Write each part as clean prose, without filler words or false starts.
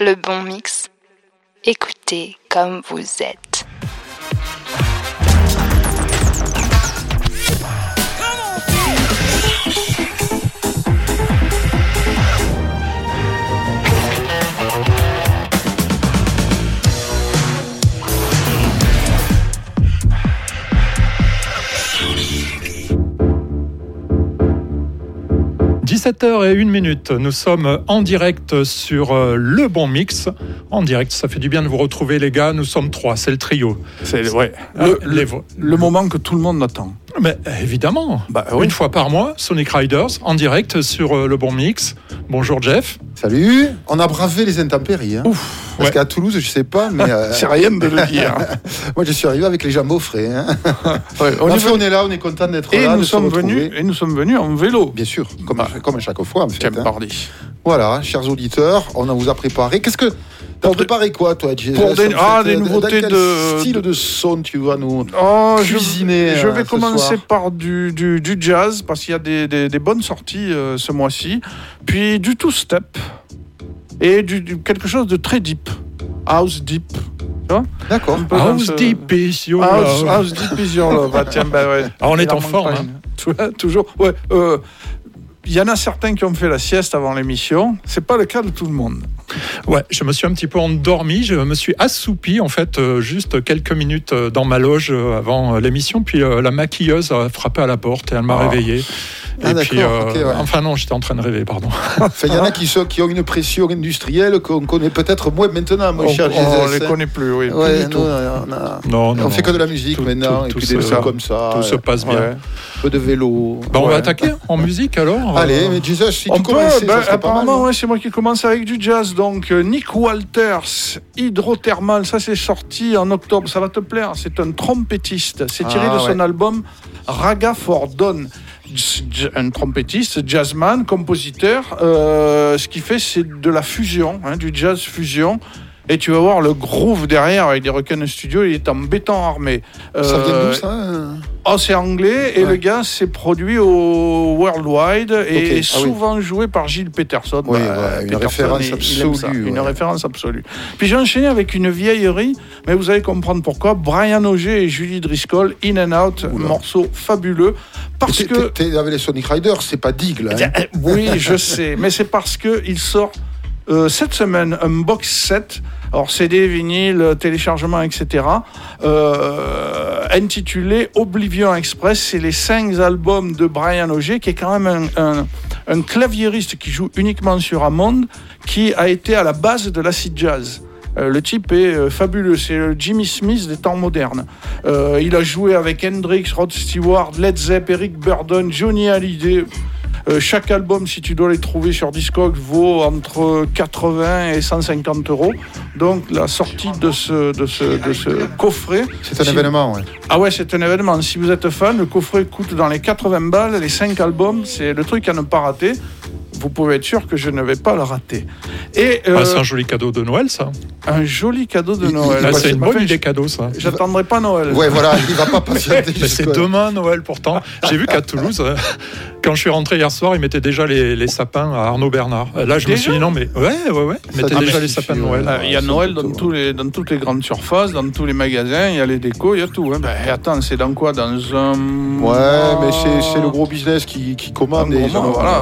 Le bon mix, écoutez comme vous êtes. h 01, nous sommes en direct sur Le Bon Mix. En direct, ça fait du bien de vous retrouver les gars, nous sommes trois, c'est le trio. C'est ouais. Le moment que tout le monde attend. Mais évidemment, oui. Une fois par mois, Sonic Riders, en direct sur Le Bon Mix. Bonjour Jeff. Salut, on a bravé les intempéries. Hein. Ouf, parce qu'à Toulouse, je sais pas, mais... c'est rien de le dire. Moi, je suis arrivé avec les jambes au frais. Hein. Ouais, on est là, on est content d'être là. Nous sommes venus en vélo. Bien sûr, comme à chaque fois. En fait, mardi. Voilà, chers auditeurs, on vous a préparé. Qu'est-ce que... T'as préparé quoi, toi, Jeff? Des nouveautés de... style de son tu vas nous cuisiner je vais commencer par du jazz, parce qu'il y a des bonnes sorties ce mois-ci. Puis du two-step. Et quelque chose de très deep. House deep. Tu vois? D'accord. House deep is your love. Ah, tiens, ouais. Alors, on est en forme. Hein. Toujours. Ouais. Il y en a certains qui ont fait la sieste avant l'émission. C'est pas le cas de tout le monde. Ouais, je me suis un petit peu endormi. Je me suis assoupi, en fait, juste quelques minutes dans ma loge avant l'émission. Puis la maquilleuse a frappé à la porte et elle m'a réveillé. Ah, et puis, okay, ouais. Enfin non, j'étais en train de rêver, pardon. Enfin, il y en a qui ont une pression industrielle qu'on connaît peut-être moins maintenant, mon cher Jésus. On ne les connaît plus, oui. Ouais, plus on fait que de la musique maintenant, et puis des trucs comme ça. Tout se passe bien. Un peu de vélo. On va attaquer en musique, alors. Allez, mais Jésus, si tu commences, apparemment, mal, c'est moi qui commence avec du jazz. Donc, Nick Walters, Hydrothermal, ça c'est sorti en octobre. Ça va te plaire, c'est un trompettiste. C'est tiré de son album Raga for Don. Un trompettiste, jazzman, compositeur. Ce qu'il fait, c'est de la fusion, du jazz fusion. Et tu vas voir le groove derrière avec des requins de studio, il est en béton armé. Ça vient d'où, ça c'est anglais, et le gars s'est produit au Worldwide et est souvent joué par Gilles Peterson. Oui, une référence absolue. Une référence absolue. Puis j'ai enchaîné avec une vieillerie, mais vous allez comprendre pourquoi. Brian Auger et Julie Driscoll, In and Out, morceau fabuleux. Parce que... T'es avec les Sonic Riders, c'est pas digue, là. Hein. Oui, je sais, mais c'est parce qu'il sort... cette semaine, un box set, alors CD, vinyle, téléchargement, etc., intitulé Oblivion Express. C'est les 5 albums de Brian Auger, qui est quand même un claviériste qui joue uniquement sur Hammond, qui a été à la base de l'acid jazz. Le type est fabuleux, c'est le Jimmy Smith des temps modernes. Il a joué avec Hendrix, Rod Stewart, Led Zeppelin, Eric Burdon, Johnny Hallyday. Chaque album, si tu dois les trouver sur Discogs, vaut entre 80 et 150 €. Donc la sortie de ce coffret... C'est un événement, oui. Ah ouais, c'est un événement. Si vous êtes fan, le coffret coûte dans les 80 balles, les 5 albums, c'est le truc à ne pas rater. Vous pouvez être sûr que je ne vais pas le rater. Et c'est un joli cadeau de Noël, ça. Un joli cadeau de Noël. C'est une bonne idée cadeau, ça. J'attendrai pas Noël. Ouais, voilà, il va pas patienter. Mais c'est demain Noël, pourtant. J'ai vu qu'à Toulouse, quand je suis rentré hier soir, ils mettaient déjà les sapins à Arnaud Bernard. Là, je me suis dit non, mais ouais, ils mettaient déjà les sapins de Noël. Il y a Noël dans toutes les grandes surfaces, dans tous les magasins, il y a les décos, il y a tout. Hein. Ben, attends, c'est dans quoi? Dans un... Ouais, mais c'est le gros business qui commande. Voilà,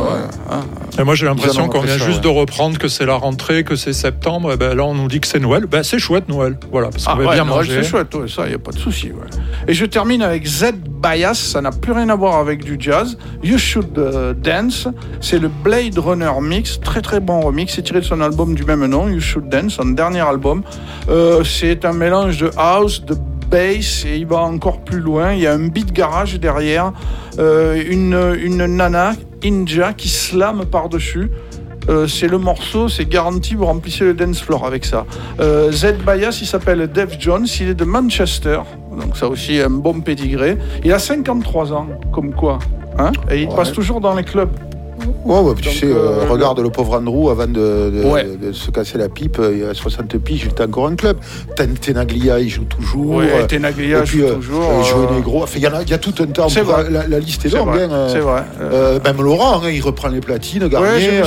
et moi j'ai l'impression qu'on vient juste de reprendre que c'est la rentrée, que c'est septembre, et ben là on nous dit que c'est Noël, ben c'est chouette Noël, voilà, parce qu'on va bien Noël, manger. C'est chouette, ça y a pas de souci. Ouais. Et je termine avec Zed Bias, ça n'a plus rien à voir avec du jazz. You Should Dance, c'est le Blade Runner mix, très très bon remix, c'est tiré de son album du même nom, You Should Dance, son dernier album. C'est un mélange de house, de bass, et il va encore plus loin. Il y a un beat garage derrière, une nana Inja qui slame par-dessus. C'est le morceau, c'est garanti, vous remplissez le dance floor avec ça. Zed Bias, il s'appelle Dave Jones, il est de Manchester, donc ça aussi un bon pédigré. Il a 53 ans, comme quoi, hein, et il passe toujours dans les clubs. Ouais, tu sais, regarde le pauvre Andrew avant de se casser la pipe, il a 60 piges, il était encore en club. Tenaglia, il joue toujours. Oui, Tenaglia joue toujours. Joe Negro, il y a tout un temps. La liste est longue. C'est vrai. Même Laurent, il reprend les platines, Garnier.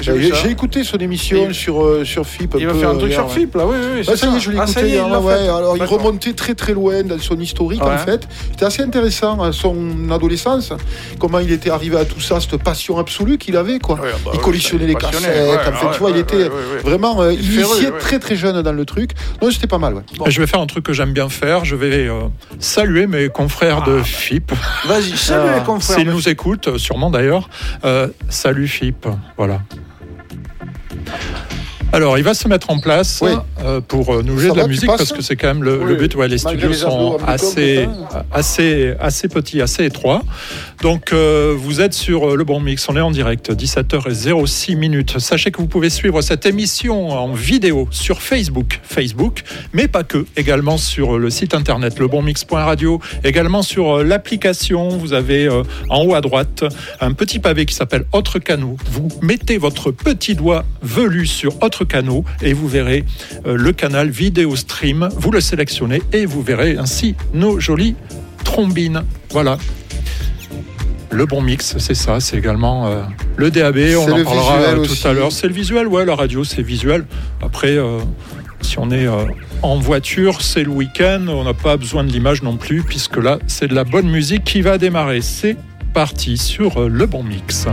J'ai écouté son émission sur FIP. Il va faire un truc sur FIP, là, oui. Ça y est, je l'ai écouté. Alors, il remontait très très loin dans son historique, en fait. C'était assez intéressant, son adolescence, comment il était arrivé à tout ça, cette passion absolue qu'il avait, quoi. Ouais, bah il collisionnait les cassettes, il était vraiment initié très très jeune dans le truc. Non, c'était pas mal. Ouais. Bon. Je vais faire un truc que j'aime bien faire, je vais saluer mes confrères de FIP. Vas-y, salut les confrères. S'ils nous écoutent, sûrement d'ailleurs. Salut FIP, voilà. Alors, il va se mettre en place pour nous jouer de la musique parce que c'est quand même le but. Ouais, les studios sont assez petits, assez étroits. Donc, vous êtes sur Le Bon Mix. On est en direct, 17h06. Sachez que vous pouvez suivre cette émission en vidéo sur Facebook, mais pas que. Également sur le site internet lebonmix.radio. Également sur l'application. Vous avez en haut à droite un petit pavé qui s'appelle Autre Canot. Vous mettez votre petit doigt velu sur Autre Canot et vous verrez le canal vidéo stream. Vous le sélectionnez et vous verrez ainsi nos jolies trombines. Voilà. Le Bon Mix, c'est ça, c'est également le DAB, on en parlera tout à l'heure. C'est le visuel, la radio, c'est visuel. Après, si on est en voiture, c'est le week-end, on n'a pas besoin de l'image non plus, puisque là, c'est de la bonne musique qui va démarrer. C'est parti sur Le Bon Mix.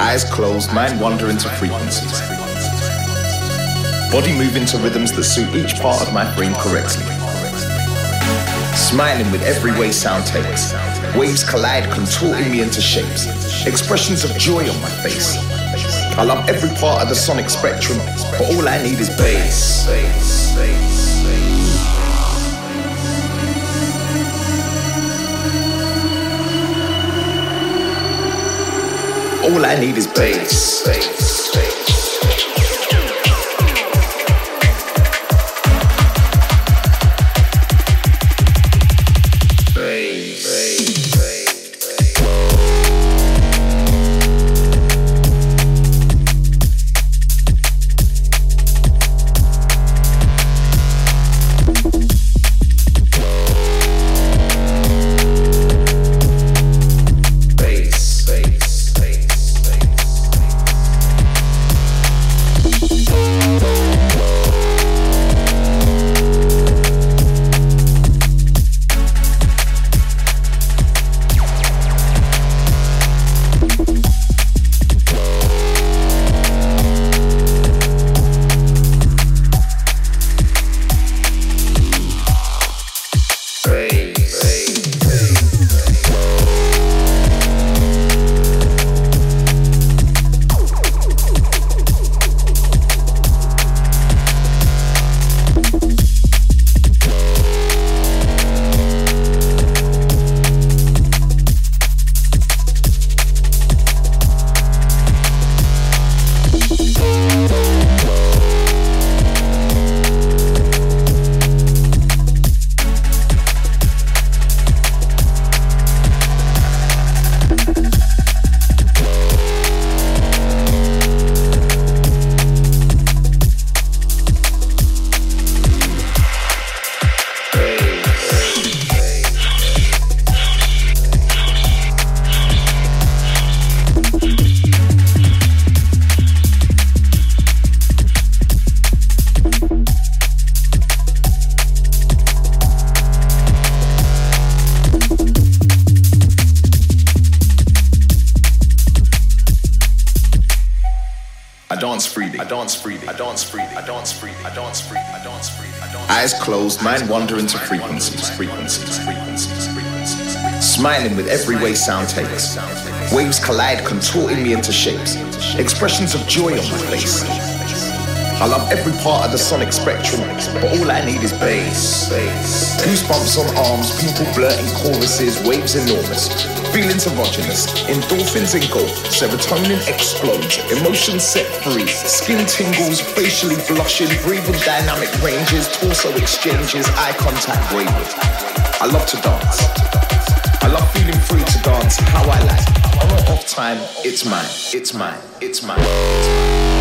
eyes closed, mind wander into frequencies. Body move into rhythms that suit each part of my brain correctly. Smiling with every way sound takes. Waves collide, contorting me into shapes. Expressions of joy on my face. I love every part of the sonic spectrum, but all I need is bass. All I need is bass. Eyes closed, mind wander into frequencies. Smiling with every way sound takes. Waves collide, contorting me into shapes. Expressions of joy on my face. I love every part of the sonic spectrum, but all I need is bass. Goosebumps on arms, people blurting choruses, waves enormous. Feelings erogenous, endorphins engulf, serotonin explodes, emotions set free. Skin tingles, facially blushing, breathing dynamic ranges, torso exchanges, eye contact wayward. I love to dance. I love feeling free to dance how I like. On or off time, it's mine, it's mine, it's mine, it's mine.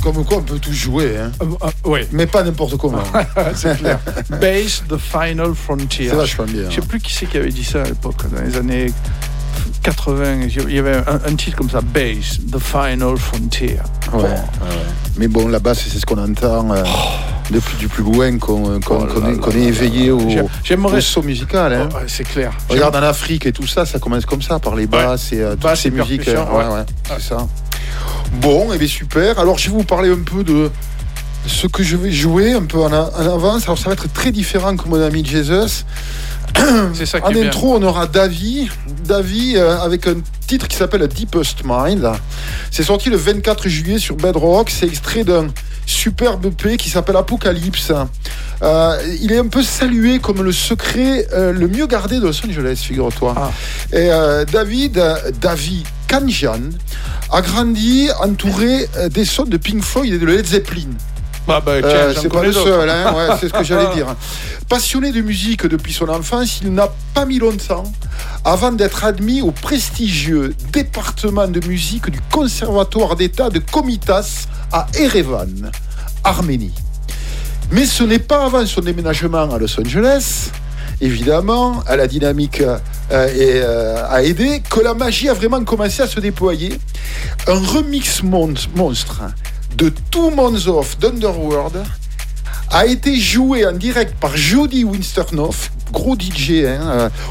Comme quoi on peut tout jouer, hein. Oui. Mais pas n'importe comment. C'est clair. Bass, the final frontier. C'est vachement bien. Je ne sais plus qui c'est qui avait dit ça à l'époque, dans les années 80. Il y avait un titre comme ça, Bass, the final frontier. Ouais, ouais. Mais bon, la basse, c'est ce qu'on entend du plus loin, qu'on est éveillé au saut musical. Hein. Oh, c'est clair. Regarde, en Afrique et tout ça, ça commence comme ça, par les basses et toutes ces musiques. C'est ça. Bon, et bien super. Alors, je vais vous parler un peu de ce que je vais jouer un peu en avance. Alors, ça va être très différent que mon ami Jesus. C'est ça qui est bien. En intro, on aura Davy, avec un titre qui s'appelle Deepest Mind. C'est sorti le 24 juillet sur Bedrock. C'est extrait d'un superbe EP qui s'appelle Apocalypse. Il est un peu salué comme le secret le mieux gardé de Los Angeles, figure-toi. Et Davy Kanjan a grandi entouré des sons de Pink Floyd et de Led Zeppelin. Ah bah, tiens, c'est pas le seul, hein, ouais, c'est ce que j'allais dire. Passionné de musique depuis son enfance, il n'a pas mis longtemps avant d'être admis au prestigieux département de musique du Conservatoire d'État de Komitas à Erevan, Arménie. Mais ce n'est pas avant son déménagement à Los Angeles, évidemment, à la Dynamique a aidé, que la magie a vraiment commencé à se déployer. Un remix monstre de Two Months Off d'Underworld a été joué en direct par Jody Winsternoff, gros DJ,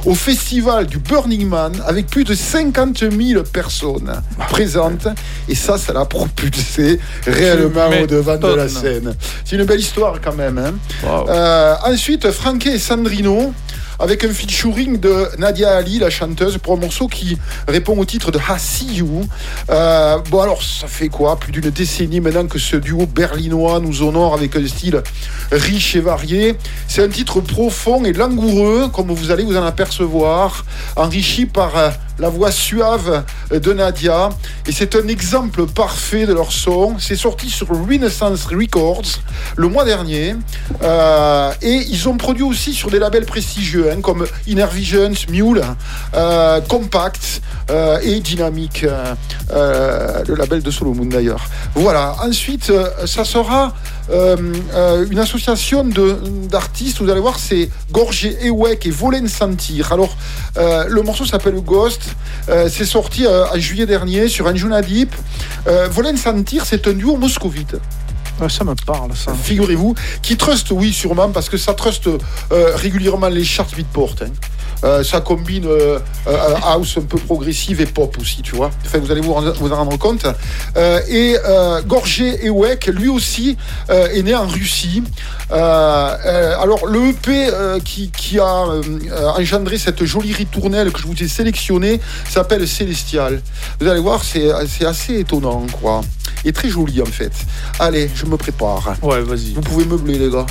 au festival du Burning Man, avec plus de 50 000 personnes présentes. Et ça l'a propulsé réellement au-devant de la scène. C'est une belle histoire quand même. Hein. Wow. Ensuite, Frankie et Sandrino, avec un featuring de Nadia Ali, la chanteuse, pour un morceau qui répond au titre de I See You. Bon, alors, ça fait quoi ? Plus d'une décennie maintenant que ce duo berlinois nous honore avec un style riche et varié. C'est un titre profond et langoureux, comme vous allez vous en apercevoir, enrichi par la voix suave de Nadia. Et c'est un exemple parfait de leur son. C'est sorti sur Renaissance Records le mois dernier. Et ils ont produit aussi sur des labels prestigieux, hein, comme Inner Visions, Mule, Compact et Dynamique, le label de Solomon d'ailleurs. Voilà. Ensuite, ça sera une association d'artistes. Vous allez voir, c'est Gorgé Ewek et Volen Sentir. Alors, le morceau s'appelle Ghost. C'est sorti en juillet dernier sur Anjunadeep. Volen Sentir, c'est un duo moscovite. Ça me parle, ça. Figurez-vous, qui truste, oui, sûrement, parce que ça truste régulièrement les charts Beatport. Hein. Ça combine house un peu progressive et pop aussi, tu vois. Enfin, vous allez vous en rendre compte. Et Gorgé Ewek, lui aussi, est né en Russie. Alors, le EP qui a engendré cette jolie ritournelle que je vous ai sélectionnée s'appelle Célestial. Vous allez voir, c'est assez étonnant, quoi. Et très joli, en fait. Allez, je me prépare. Ouais, vas-y. Vous pouvez meubler, les gars.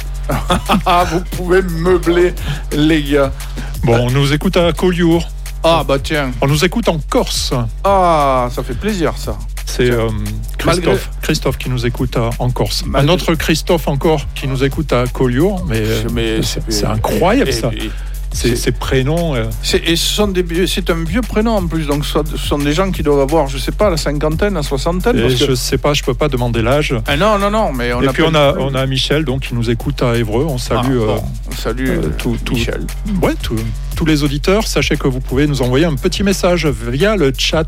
Vous pouvez meubler, les gars. Bon, on nous écoute à Collioure. Ah, bah tiens. On nous écoute en Corse. Ah, ça fait plaisir, ça. C'est Christophe qui nous écoute en Corse. Un autre Christophe encore qui nous écoute à Collioure. Mais c'est incroyable, ça. Ces prénoms. C'est un vieux prénom en plus, donc ce sont des gens qui doivent avoir, je sais pas, la cinquantaine, la soixantaine. Parce que... Je sais pas, je peux pas demander l'âge. Ah non, mais on a. Et puis on a Michel, donc qui nous écoute à Évreux. On salue. On salue Michel. Ouais, tous les auditeurs, sachez que vous pouvez nous envoyer un petit message via le chat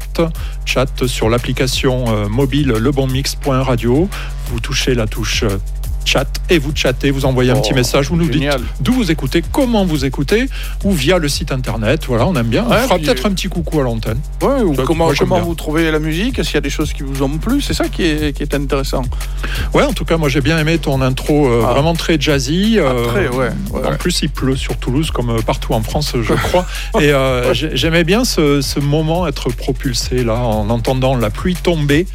sur l'application mobile lebonmix.radio. Vous touchez la touche chat et vous chattez, vous envoyez un petit message, vous nous dites d'où vous écoutez, comment vous écoutez, ou via le site internet. Voilà, on aime bien. On fera peut-être un petit coucou à l'antenne. Ouais, ou comment vous trouvez la musique, s'il y a des choses qui vous ont plu, c'est ça qui est intéressant. Ouais, en tout cas, moi j'ai bien aimé ton intro, vraiment très jazzy. En plus, il pleut sur Toulouse comme partout en France, je crois. Et j'aimais bien ce moment être propulsé là, en entendant la pluie tomber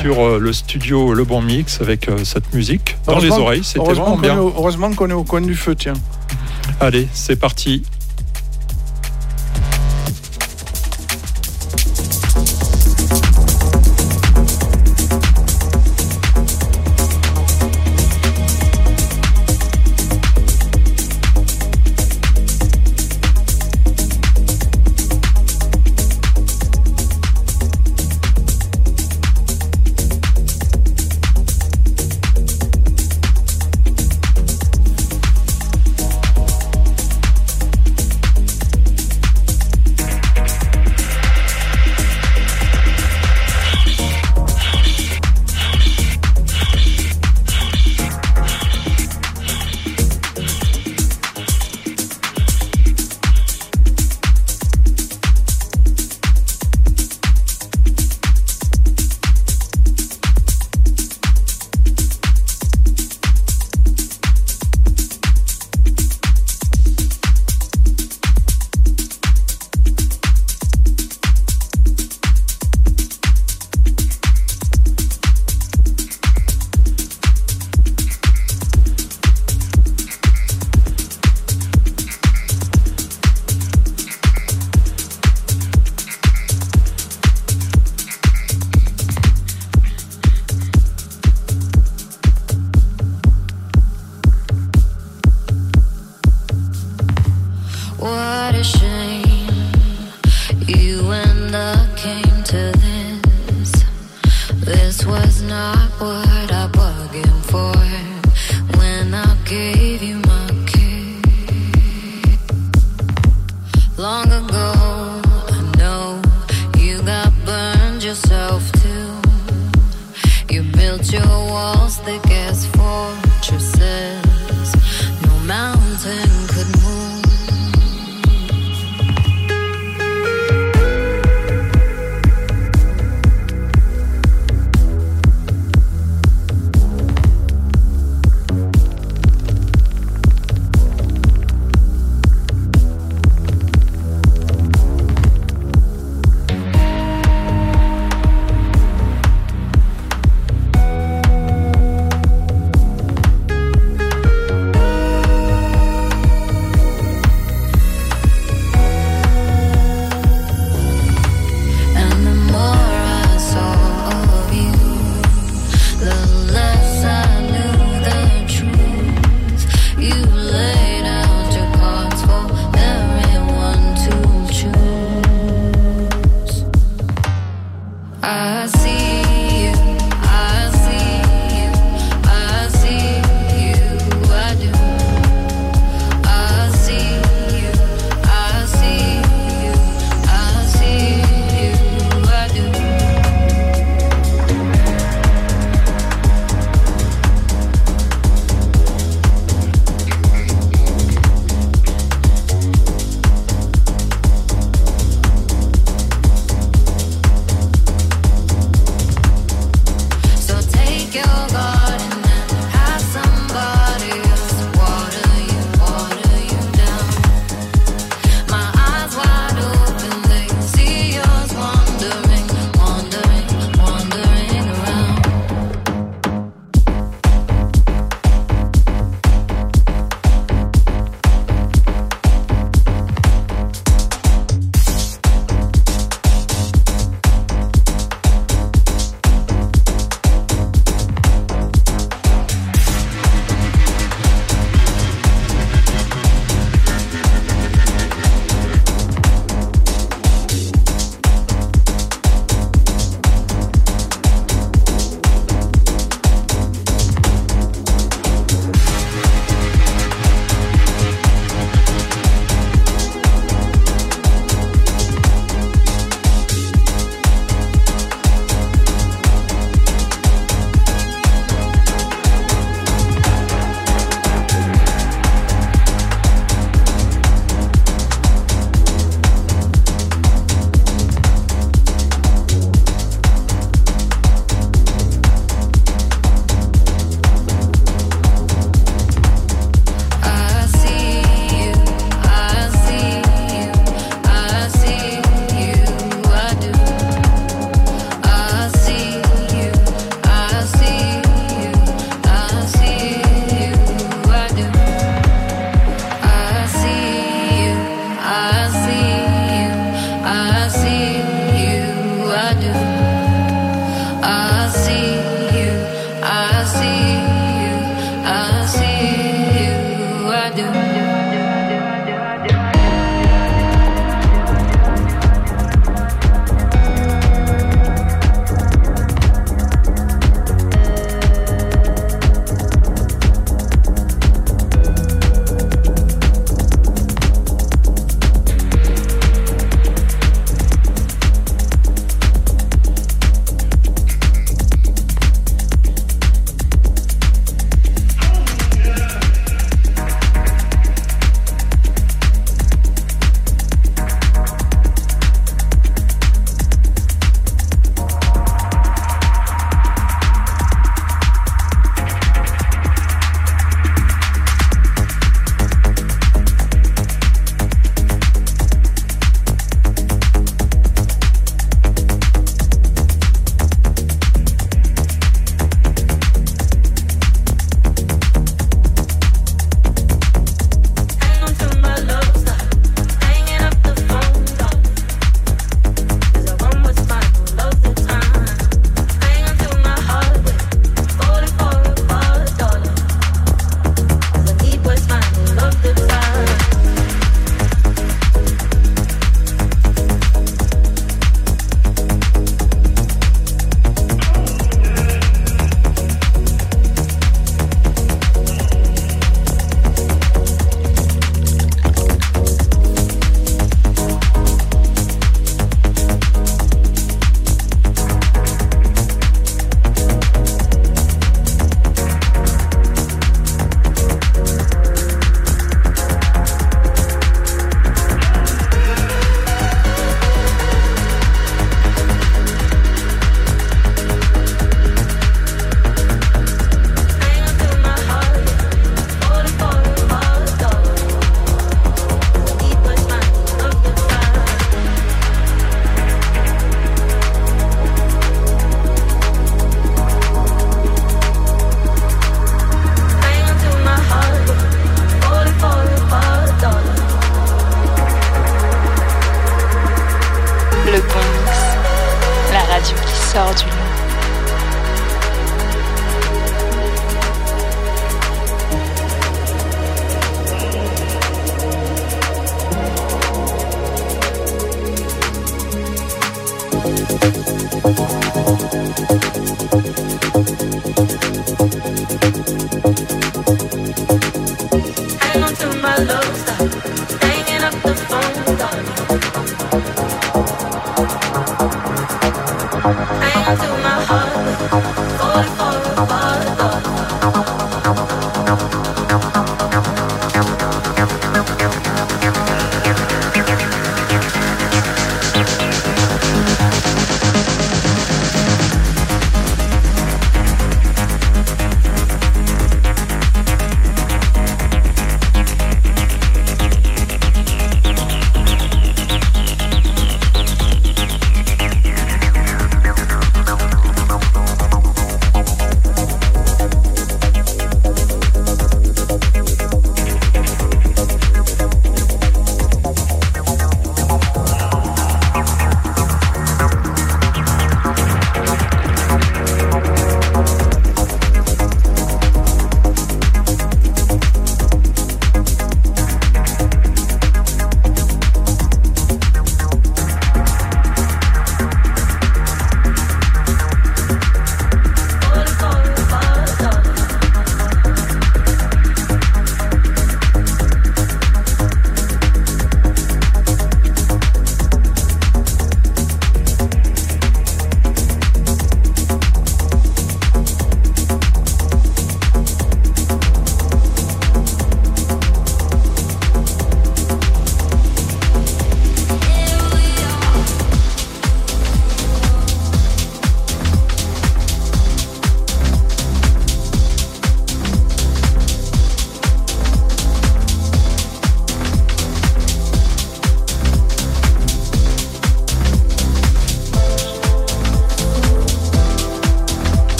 sur le studio Le Bon Mix avec cette musique. Dans les oreilles, c'était vraiment bien. Heureusement qu'on est au coin du feu, tiens. Allez, c'est parti. This was not what I bargained for when I gave you my kiss. Long ago, I know you got burned yourself too. You built your walls thick as fortresses. No mountain could move.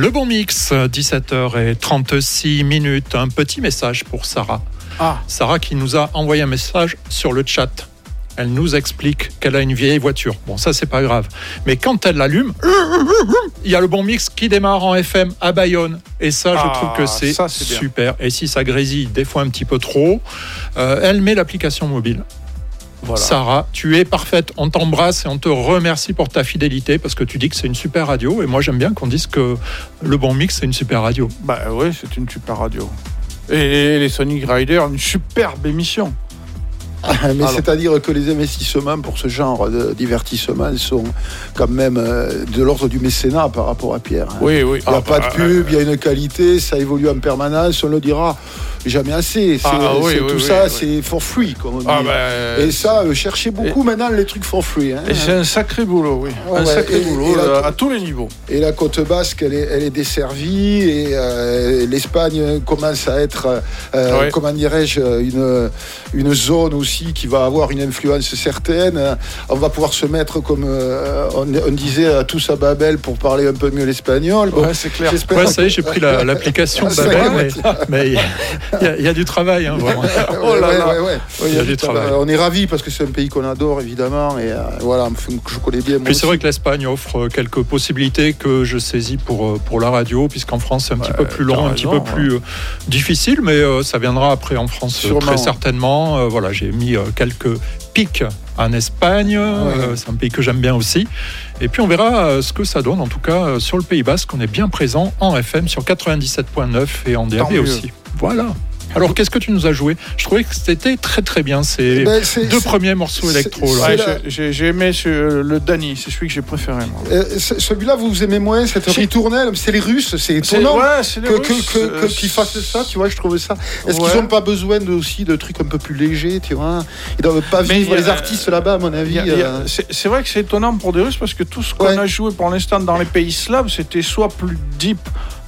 Le Bon Mix, 17h36, un petit message pour Sarah. Ah. Sarah qui nous a envoyé un message sur le chat. Elle nous explique qu'elle a une vieille voiture. Bon, ça, c'est pas grave. Mais quand elle l'allume, il y a le Bon Mix qui démarre en FM à Bayonne. Et ça, je trouve que c'est super. Bien. Et si ça grésille des fois un petit peu trop, elle met l'application mobile. Voilà. Sarah, tu es parfaite. On t'embrasse et on te remercie pour ta fidélité parce que tu dis que c'est une super radio. Et moi, j'aime bien qu'on dise que le Bon Mix, c'est une super radio. Bah oui, c'est une super radio. Et les Sonic Riders, une superbe émission. Mais alors. C'est-à-dire que les investissements pour ce genre de divertissement sont quand même de l'ordre du mécénat par rapport à Pierre. Hein. Oui, oui. Il n'y a pas de pub, il y a une qualité, ça évolue en permanence, on le dira jamais assez. C'est for free, comme on dit. Et ça, cherchez beaucoup maintenant les trucs for free. Hein. Et c'est un sacré boulot, oui. Ah, un sacré boulot à tous les niveaux. Et la côte basque, elle est desservie et l'Espagne commence à être, comment dirais-je, une zone où qui va avoir une influence certaine. On va pouvoir se mettre comme on disait tous à Babel pour parler un peu mieux l'espagnol. Bon, ouais, c'est clair. Ça y est, j'ai pris l'application Babel, mais il y a du travail. Hein, vraiment. Il y a du travail. On est ravis parce que c'est un pays qu'on adore, évidemment. Et voilà, je connais bien. Puis c'est vrai que l'Espagne offre quelques possibilités que je saisis pour la radio, puisqu'en France, c'est un petit peu plus long, un petit peu plus difficile, mais ça viendra après en France très certainement. Voilà, j'ai mis quelques pics en Espagne, c'est un pays que j'aime bien aussi. Et puis on verra ce que ça donne, en tout cas sur le Pays Basque, on est bien présent en FM sur 97.9 et en DAB aussi. Voilà. Alors qu'est-ce que tu nous as joué ? Je trouvais que c'était très très bien ces premiers morceaux électro. J'ai aimé le Dany, c'est celui que j'ai préféré. Moi. Celui-là, vous aimez moins cette ritournelle ? C'est les Russes, c'est étonnant qu'ils fassent ça, tu vois, je trouvais ça. Est-ce qu'ils n'ont pas besoin aussi de trucs un peu plus légers, tu vois ? Ils ne doivent pas vivre les artistes là-bas, à mon avis. C'est vrai que c'est étonnant pour des Russes, parce que tout ce qu'on a joué pour l'instant dans les pays slaves, c'était soit plus deep,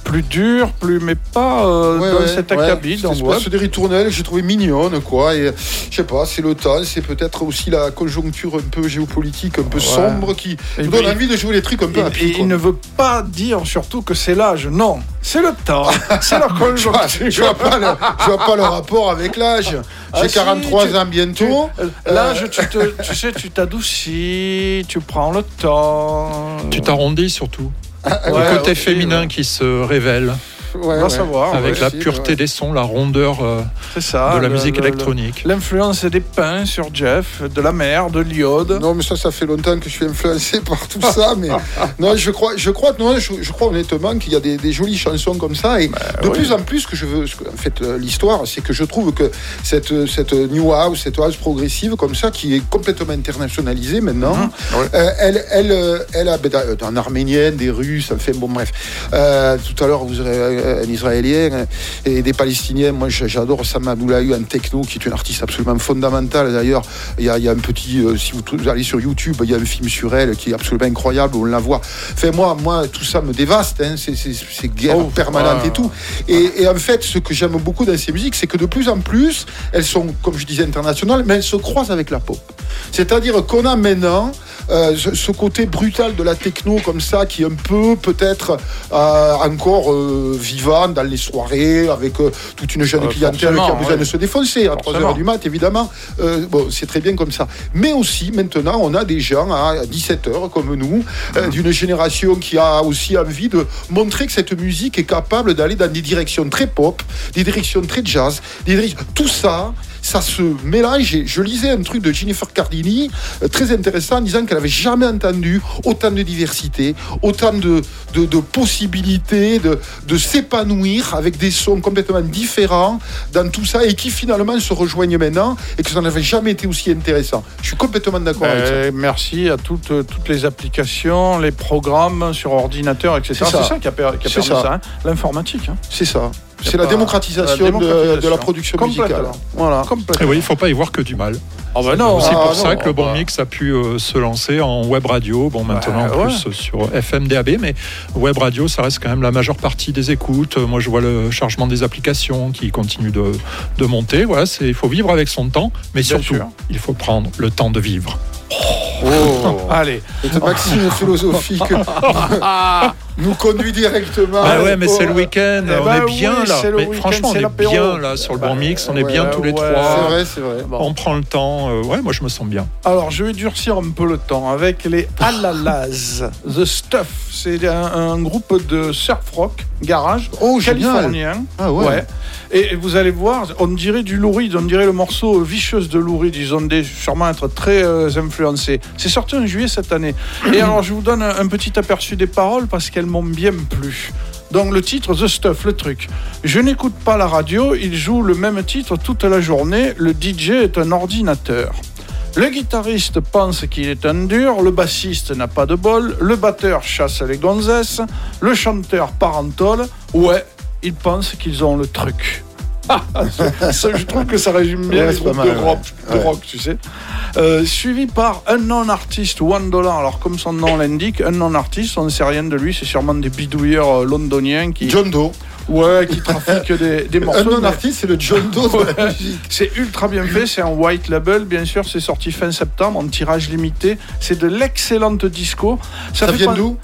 plus dur, mais pas dans cet acabit. C'est des ritournelles que j'ai trouvées mignonnes, quoi. Et je sais pas, c'est le temps, c'est peut-être aussi la conjoncture un peu géopolitique, un peu sombre, qui nous donne envie de jouer les trucs un peu rapides. Et il ne veut pas dire surtout que c'est l'âge, non. C'est le temps, c'est la conjoncture. Je vois pas le rapport avec l'âge. J'ai 43 ans bientôt. L'âge, tu t'adoucis, tu prends le temps. Tu t'arrondis surtout. Le côté féminin qui se révèle. On va savoir. Avec la pureté des sons, la rondeur de la musique électronique. L'influence des pins sur Jeff, de la mer, de l'iode. Non, mais ça fait longtemps que je suis influencé par tout ça. Mais non, je crois honnêtement qu'il y a des jolies chansons comme ça. Et plus en plus, que je veux. En fait, l'histoire, c'est que je trouve que cette new house, cette house progressive comme ça, qui est complètement internationalisée maintenant, elle a en arménienne, des Russes, enfin bon, bref. Tout à l'heure, vous aurez un Israélien et des Palestiniens. Moi, j'adore Sam Aboulaïu en techno, qui est une artiste absolument fondamentale. D'ailleurs, il y a un petit... si vous allez sur YouTube, il y a un film sur elle qui est absolument incroyable, on la voit. Enfin, moi tout ça me dévaste. Hein. C'est guerre permanente et tout. Et en fait, ce que j'aime beaucoup dans ces musiques, c'est que de plus en plus, elles sont, comme je disais, internationales, mais elles se croisent avec la pop. C'est-à-dire qu'on a maintenant ce côté brutal de la techno comme ça, qui est un peu, peut-être, encore... vivant dans les soirées avec toute une jeune clientèle qui a besoin de se défoncer à 3h du mat, évidemment. C'est très bien comme ça. Mais aussi, maintenant, on a des gens à 17h comme nous, d'une génération qui a aussi envie de montrer que cette musique est capable d'aller dans des directions très pop, des directions très jazz, tout ça. Ça se mélange. Je lisais un truc de Jennifer Cardini, très intéressant, en disant qu'elle n'avait jamais entendu autant de diversité, autant de possibilités de s'épanouir avec des sons complètement différents dans tout ça et qui finalement se rejoignent maintenant et que ça n'avait jamais été aussi intéressant. Je suis complètement d'accord avec ça. Merci à toutes les applications, les programmes sur ordinateur, etc. C'est ça qui a permis ça, hein. L'informatique. Hein. C'est ça. C'est la démocratisation de la production musicale. Voilà. Et oui, il ne faut pas y voir que du mal. C'est aussi pour ça que le Bon Mix a pu se lancer en web radio. Bon, maintenant plus sur FM DAB, mais web radio, ça reste quand même la majeure partie des écoutes. Moi, je vois le chargement des applications qui continue de monter. Voilà, il faut vivre avec son temps, mais surtout, il faut prendre le temps de vivre. Allez, cette maxime philosophique. nous conduit directement. Ah ouais, mais c'est le week-end. Eh on est bien là. Mais franchement, on est bien là sur le bon mix. On est bien tous les trois. C'est vrai, c'est vrai. Bon. On prend le temps. Ouais, moi je me sens bien. Alors, je vais durcir un peu le temps avec les Alalaz. The Stuff. C'est un groupe de surf rock garage californien. Ah ouais. Ouais. Et vous allez voir, on dirait du Lou Reed, on dirait le morceau Vicious de Lou Reed. Ils ont dû sûrement être très influencés. C'est sorti en juillet cette année. Et alors, je vous donne un petit aperçu des paroles parce qu'elles m'ont bien plu. Donc le titre, The Stuff, le truc. Je n'écoute pas la radio, il joue le même titre toute la journée. Le DJ est un ordinateur. Le guitariste pense qu'il est un dur, le bassiste n'a pas de bol, le batteur chasse les gonzesses, le chanteur part en tôle. Ouais, ils pensent qu'ils ont le truc. Je trouve que ça résume bien les groupes de rock, tu sais. Suivi par un non-artiste, $1. Alors, comme son nom l'indique, un non-artiste, on ne sait rien de lui, c'est sûrement des bidouilleurs londoniens qui... John Doe. Ouais, qui trafiquent des morceaux. Un non-artiste, c'est le John Doe de la musique. C'est ultra bien fait, c'est un white label, bien sûr, c'est sorti fin septembre, en tirage limité. C'est de l'excellente disco. Ça vient d'où ?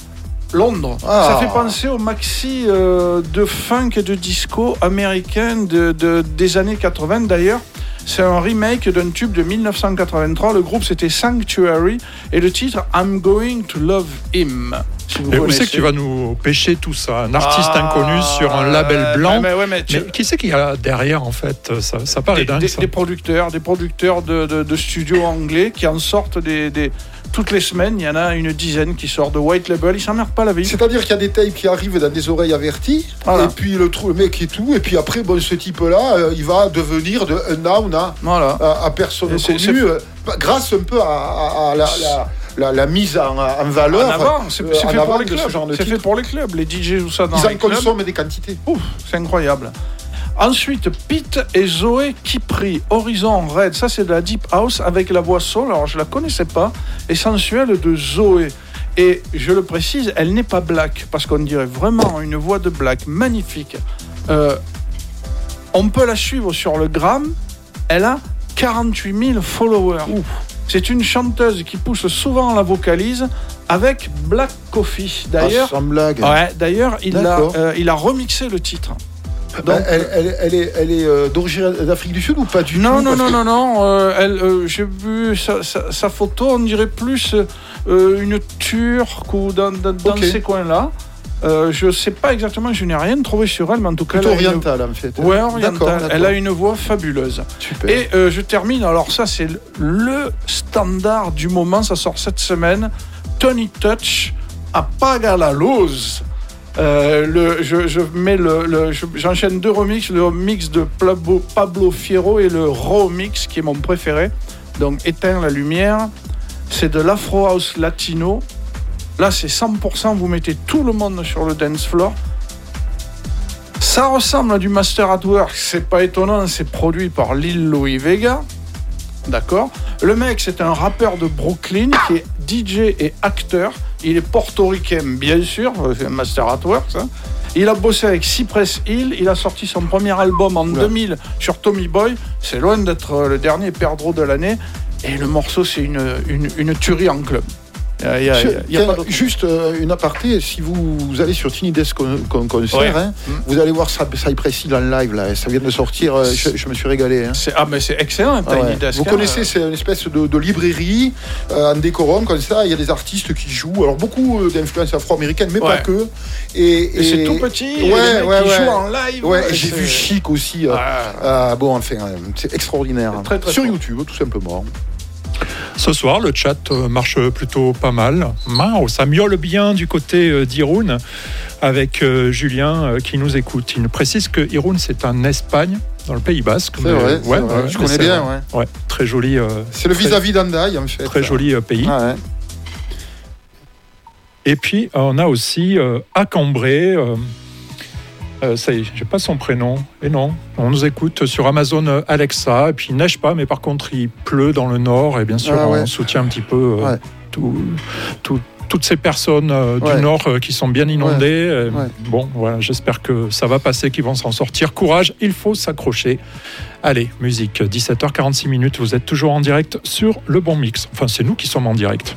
Londres. Ah. Ça fait penser au maxi de funk et de disco américain des années 80 d'ailleurs. C'est un remake d'un tube de 1983. Le groupe c'était Sanctuary et le titre I'm Going to Love Him. Si vous et connaissez. Où c'est que tu vas nous pêcher tout ça? Un artiste inconnu sur un label blanc. Mais qui c'est qu'il y a derrière en fait? Ça paraît dingue. Ça. Des producteurs de studios anglais qui en sortent des toutes les semaines, il y en a une dizaine qui sortent de White Label, ils s'emmerdent pas la vie. C'est-à-dire qu'il y a des tapes qui arrivent dans des oreilles averties, voilà. Et puis le mec et tout, et puis après, bon, ce type-là, il va devenir de un voilà. À personne connue, grâce un peu à la mise en valeur. En avant, c'est fait pour les clubs. C'est fait pour les clubs, les DJ ou ça dans les clubs. Ils en consomment des quantités. Ouf, c'est incroyable. Ensuite, Pete et Zoé Kipri, Horizon Red. Ça, c'est de la Deep House avec la voix soul. Alors, je ne la connaissais pas. Et sensuelle de Zoé. Et je le précise, elle n'est pas black. Parce qu'on dirait vraiment une voix de black. Magnifique. On peut la suivre sur le Gram. Elle a 48 000 followers. Ouf. C'est une chanteuse qui pousse souvent la vocalise avec Black Coffee. D'ailleurs, sans blague. Ouais, d'ailleurs il a remixé le titre. Donc, bah, elle est d'origine d'Afrique du Sud ou pas du tout? Non. J'ai vu sa photo, on dirait plus une Turque ou dans ces coins-là. Je sais pas exactement, je n'ai rien trouvé sur elle, mais en tout cas... orientale en fait. Ouais, orientale. D'accord. Elle a une voix fabuleuse. Super. Et je termine, alors ça c'est le standard du moment, ça sort cette semaine. Tony Touch, Apaga la Luz. J'enchaîne deux remixes, le mix de Pablo Fierro et le Raw Mix qui est mon préféré. Donc éteins la lumière, c'est de l'Afro House Latino. Là c'est 100%, vous mettez tout le monde sur le dance floor. Ça ressemble à du Master at Work, c'est pas étonnant, c'est produit par Lil Louis Vega. D'accord. Le mec c'est un rappeur de Brooklyn qui est DJ et acteur. Il est portoricain, bien sûr, c'est un Master at Work. Hein. Il a bossé avec Cypress Hill, il a sorti son premier album en 2000 sur Tommy Boy. C'est loin d'être le dernier perdreau de l'année. Et le morceau, c'est une tuerie en club. Juste une aparté, si vous allez sur Tiny Desk concert, vous allez voir Cypress Hill en live, là, ça vient de sortir, je me suis régalé. Hein. Mais c'est excellent, Tiny Desk. Vous connaissez, c'est une espèce de librairie en décorum, comme ça, il y a des artistes qui jouent, alors beaucoup d'influences afro-américaines, mais pas que. Et c'est tout petit, les mecs qui jouent en live. Ouais, et j'ai vu Chic aussi, c'est extraordinaire. C'est très, très sur YouTube, tout simplement. Ce soir, le chat marche plutôt pas mal. Ça miaule bien du côté d'Irun avec Julien qui nous écoute. Il nous précise que Irun, c'est en Espagne, dans le Pays Basque. C'est vrai. Je connais bien. Ouais, très joli. C'est le vis-à-vis d'Andaï, en fait. Très joli pays. Ah ouais. Et puis, on a aussi à Cambrai. Ça y est, j'ai pas son prénom. Et non, on nous écoute sur Amazon Alexa. Et puis il neige pas, mais par contre il pleut dans le nord. Et bien sûr, on soutient un petit peu toutes ces personnes du nord qui sont bien inondées. Bon, voilà, j'espère que ça va passer, qu'ils vont s'en sortir. Courage, il faut s'accrocher. Allez, musique, 17h46, vous êtes toujours en direct sur Le Bon Mix. Enfin, c'est nous qui sommes en direct.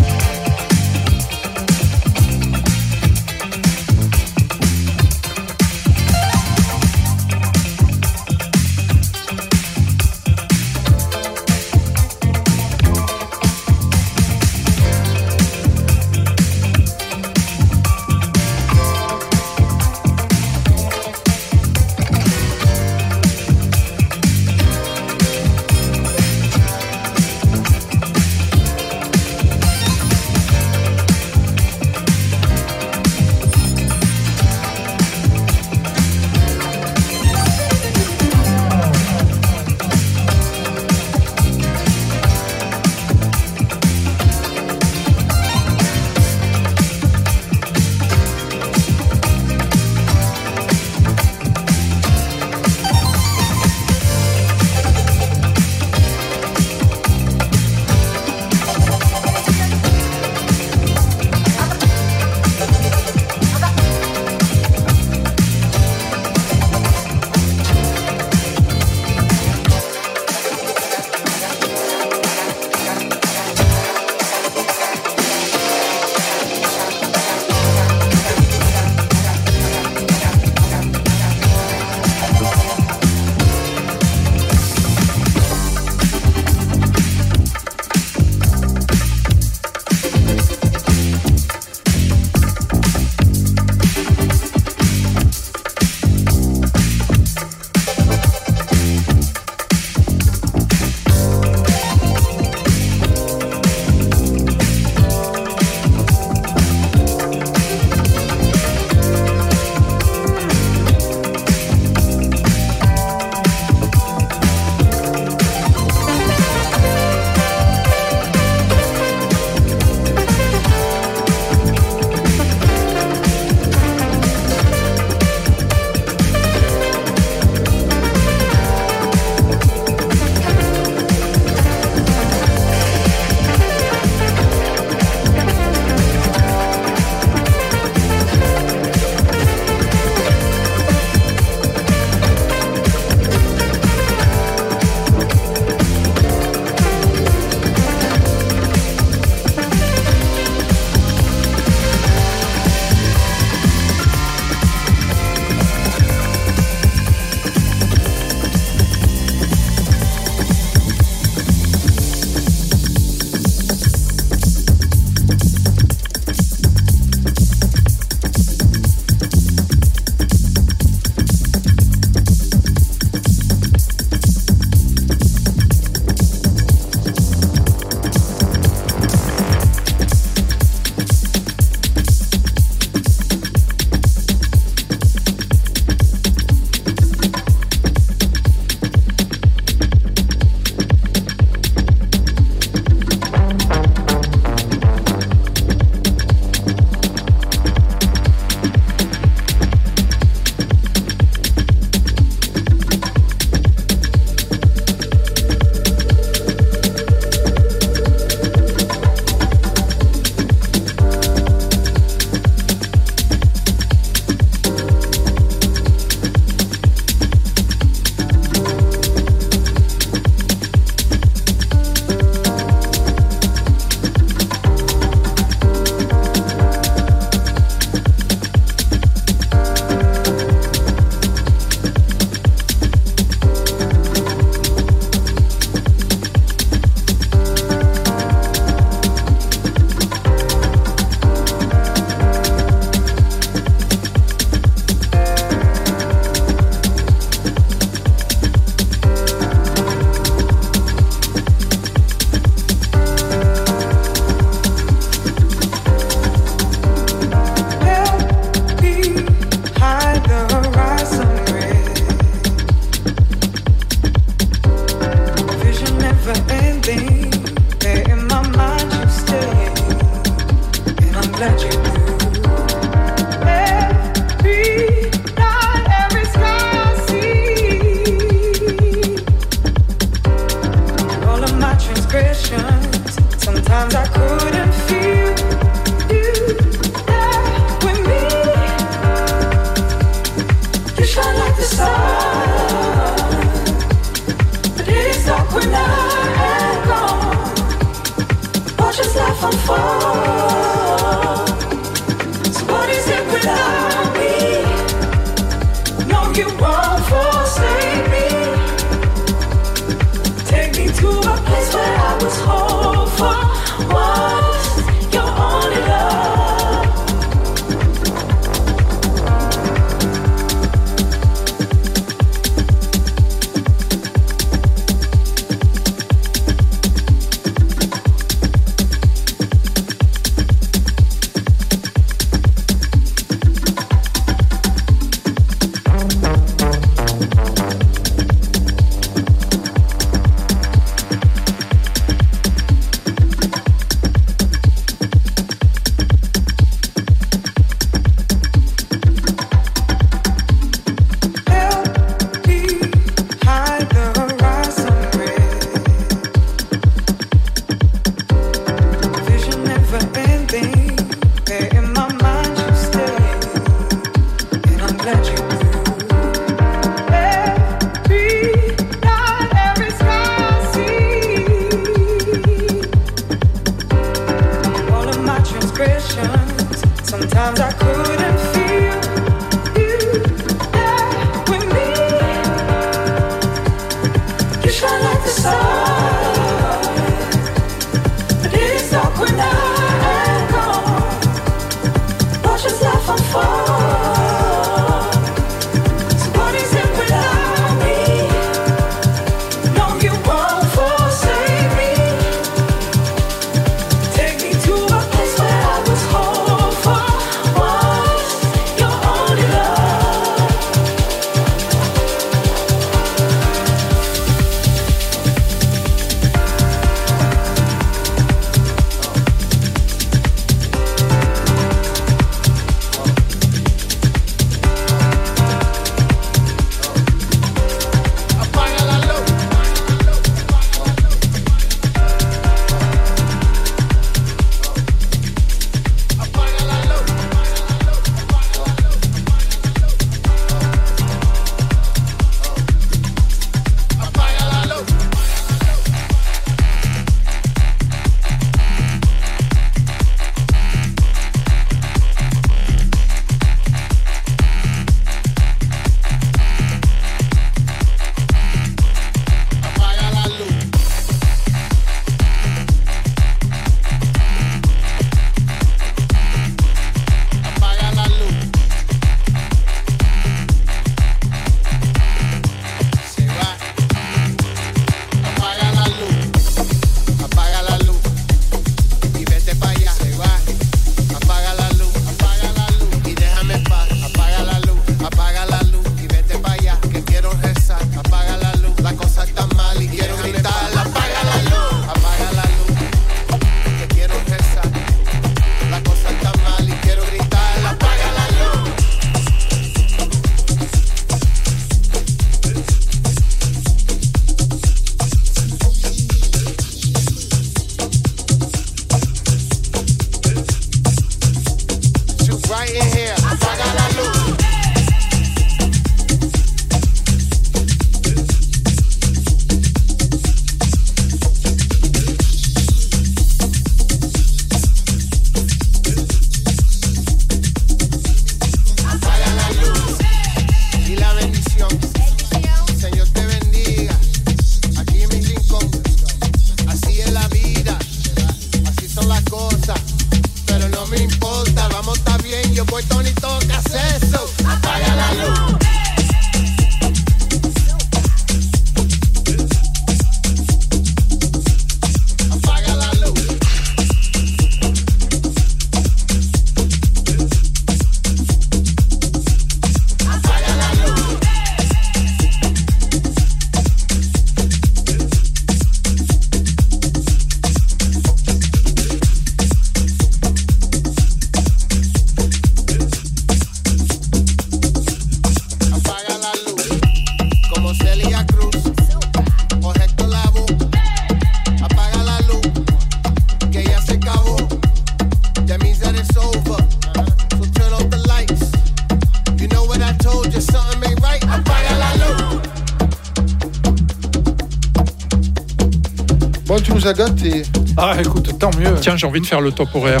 Bon, tu nous agates et... Ah, écoute, tant mieux. Tiens, j'ai envie de faire le top horaire.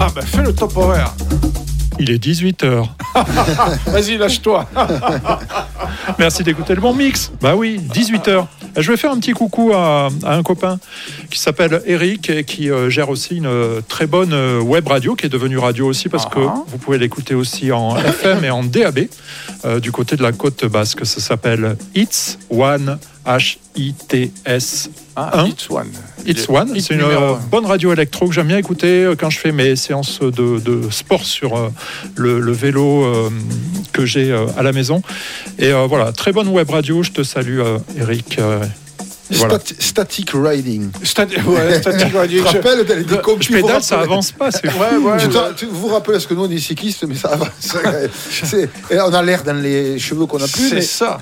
Ah, ben fais le top horaire. Il est 18h. Vas-y, lâche-toi. Merci d'écouter le bon mix. Bah oui, 18h. Je vais faire un petit coucou à un copain qui s'appelle Eric et qui gère aussi une très bonne web radio qui est devenue radio aussi parce que vous pouvez l'écouter aussi en FM et en DAB du côté de la côte basque. Ça s'appelle Hits One, Hits 1. Hits One. It's One, c'est une bonne radio électro que j'aime bien écouter quand je fais mes séances de sport sur le vélo que j'ai à la maison. Et voilà, très bonne web radio, je te salue Eric. Voilà. Static riding. Static riding. Je rappelle, je pédale, ça avance pas. C'est vrai. Ouais, vous rappelez ce que nous on est cyclistes, mais ça avance. On a l'air dans les cheveux qu'on a plus. C'est mais, ça.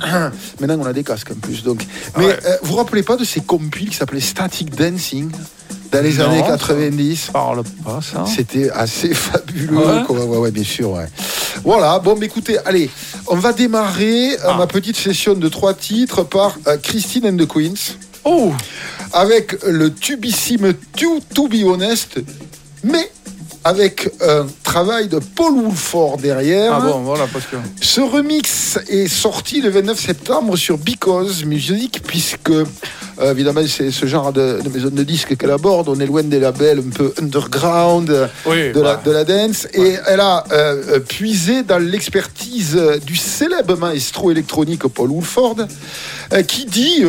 Maintenant on a des casques en plus. Donc, mais ouais. Vous rappelez pas de ces compiles qui s'appelaient Static Dancing dans les années 90. Parle pas ça. C'était assez fabuleux. Ouais, bien sûr. Ouais. Voilà. Bon, écoutez, allez, on va démarrer ma petite session de 3 titres par Christine and the Queens. Oh. Avec le tubissime To Be Honest, mais avec un travail de Paul Woolford derrière. Ah bon, voilà, parce que... Ce remix est sorti le 29 septembre sur Because Music, puisque, évidemment, c'est ce genre de maison de disques qu'elle aborde. On est loin des labels un peu underground, de la dance. Ouais. Et elle a puisé dans l'expertise du célèbre maestro électronique Paul Woolford, qui dit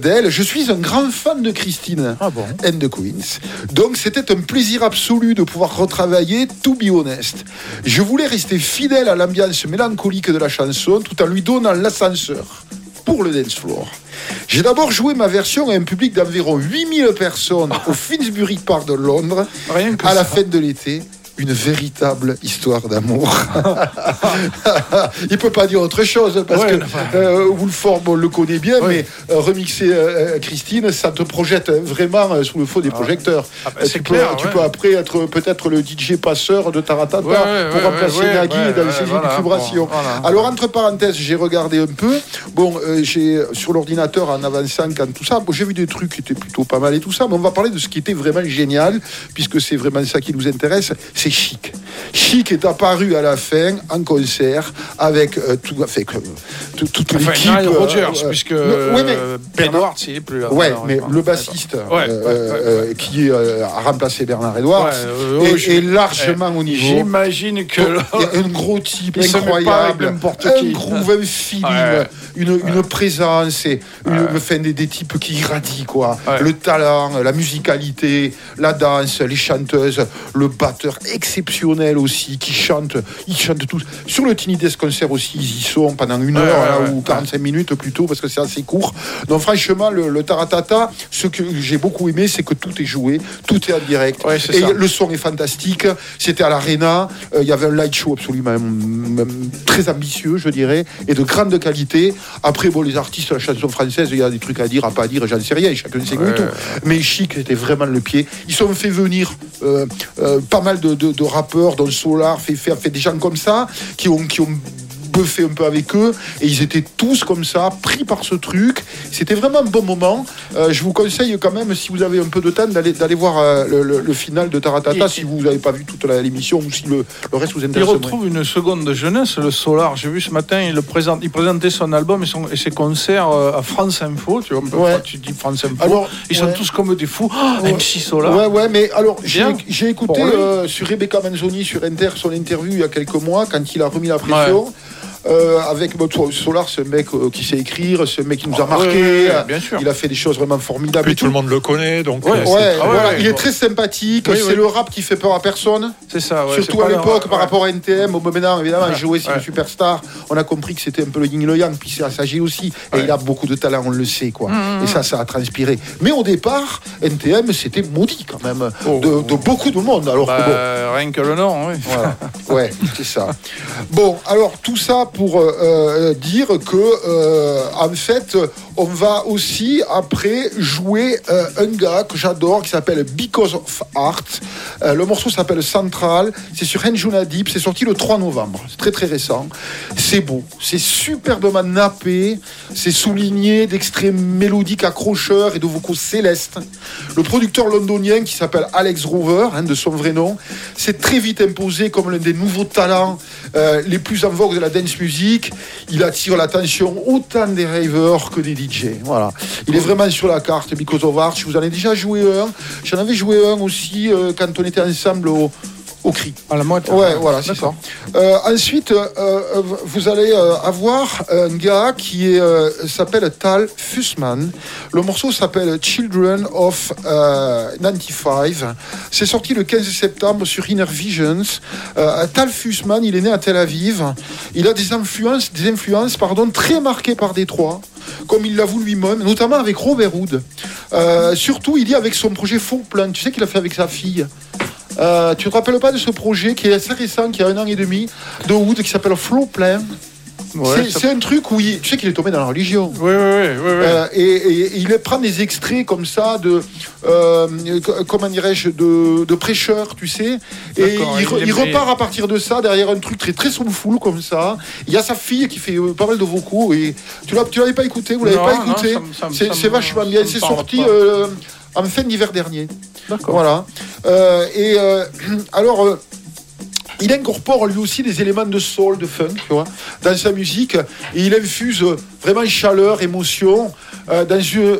d'elle « Je suis un grand fan de Christine and the Queens. Donc, c'était un plaisir absolu de pouvoir retravailler To Be Honest. Je voulais rester fidèle à l'ambiance mélancolique de la chanson tout en lui donnant l'ascenseur pour le dance floor. J'ai d'abord joué ma version à un public d'environ 8000 personnes au Finsbury Park de Londres à la fête de l'été. Une véritable histoire d'amour. Il peut pas dire autre chose parce que Woolford, on le connaît bien, mais remixer Christine, ça te projette vraiment sous le feu des projecteurs. Ah bah c'est clair, tu peux après être peut-être le DJ passeur de Taratata pour remplacer Nagui dans le séjour de vibration. Bon, alors entre parenthèses, j'ai regardé un peu. Bon, j'ai sur l'ordinateur en avançant quand tout ça, bon, j'ai vu des trucs qui étaient plutôt pas mal et tout ça. Mais on va parler de ce qui était vraiment génial puisque c'est vraiment ça qui nous intéresse. C'est Chic. Chic est apparu à la fin en concert avec toute l'équipe. Nile Rodgers, puisque Ben Edwards, il n'est plus là. Oui, mais le bassiste qui a remplacé Bernard Edwards est largement au niveau. J'imagine que... Il y a un gros type incroyable, un groove infini, une présence, des types qui irradient, quoi. Ouais. Le talent, la musicalité, la danse, les chanteuses, le batteur exceptionnel aussi, qui chante, ils chantent tous. Sur le Tiny Desk concert aussi, ils y sont pendant 1 heure ou 45 minutes plutôt, parce que c'est assez court. Donc franchement, le Taratata, ce que j'ai beaucoup aimé, c'est que tout est joué, tout est en direct. Ouais, et le son est fantastique. C'était à l'Arena, il y avait un light show absolument très ambitieux, je dirais, et de grande qualité. Après, bon, les artistes, la chanson française, il y a des trucs à dire, à pas dire, j'en sais rien, chacun sait tout. Mais Chic était vraiment le pied. Ils sont fait venir pas mal de rappeurs dans le Solar, fait des gens comme ça qui ont buffé un peu avec eux et ils étaient tous comme ça, pris par ce truc. C'était vraiment un bon moment. Je vous conseille quand même, si vous avez un peu de temps, d'aller voir le final de Taratata si vous n'avez pas vu toute l'émission ou si le reste vous intéresse. Il retrouve une seconde de jeunesse, le Solar. J'ai vu ce matin, il présentait son album et ses concerts à France Info. Tu vois, tu dis France Info. Alors, ils sont tous comme des fous. Oh, MC Solar. Ouais, mais alors, j'ai écouté sur Rebecca Manzoni, sur Inter, son interview il y a quelques mois, quand il a remis la pression. Ouais. Avec Solar, ce mec qui sait écrire, ce mec qui nous a marqué, il a fait des choses vraiment formidables. Puis tout le monde le connaît, donc il est très sympathique. C'est le rap qui fait peur à personne. C'est ça. Ouais, surtout à l'époque, par rapport à NTM, au moment évidemment, il jouait sur une superstar. On a compris que c'était un peu le yin et le yang. Puis ça s'agit aussi. Et il a beaucoup de talent, on le sait, quoi. Et ça a transpiré. Mais au départ, NTM, c'était maudit quand même de beaucoup de monde. Alors que rien que le nom. Voilà. Ouais, c'est ça. Bon, alors tout ça pour dire que en fait on va aussi après jouer un gars que j'adore qui s'appelle Because of Art. Le morceau s'appelle Central, c'est sur Anjunadeep, c'est sorti le 3 novembre, c'est très très récent. C'est beau, c'est superbement nappé, c'est souligné d'extraits mélodiques accrocheurs et de vocaux célestes. Le producteur londonien qui s'appelle Alex Rover, de son vrai nom, s'est très vite imposé comme l'un des nouveaux talents les plus en vogue de la dance music. Il attire l'attention autant des ravers que des DJ. Voilà. Il est vraiment sur la carte, Because of Art. Je vous en ai déjà joué un. J'en avais joué un aussi quand on était ensemble au CRI. À la moitié. Ouais, voilà, c'est d'accord. Ça. Ensuite, vous allez avoir un gars qui s'appelle Tal Fussman. Le morceau s'appelle Children of 95. C'est sorti le 15 septembre sur Inner Visions. Tal Fussman, il est né à Tel Aviv. Il a des influences, très marquées par Détroit, comme il l'avoue lui-même, notamment avec Robert Hood. Surtout, il dit avec son projet Faux Plan. Tu sais qu'il a fait avec sa fille. Tu te rappelles pas de ce projet qui est assez récent, qui a 1 an et demi, de Wood, qui s'appelle Flow Plan. Ouais, c'est un truc où tu sais qu'il est tombé dans la religion. Oui. Et il prend des extraits comme ça de comment dirais-je de prêcheurs, tu sais. D'accord, et il repart à partir de ça derrière un truc très très soulful comme ça. Il y a sa fille qui fait pas mal de vocaux et tu l'avais pas écouté, vous l'avez pas écouté. C'est vachement bien. C'est sorti en fin d'hiver dernier. D'accord. Voilà. Alors, il incorpore lui aussi des éléments de soul, de funk, tu vois, dans sa musique. Et il infuse vraiment chaleur, émotion, dans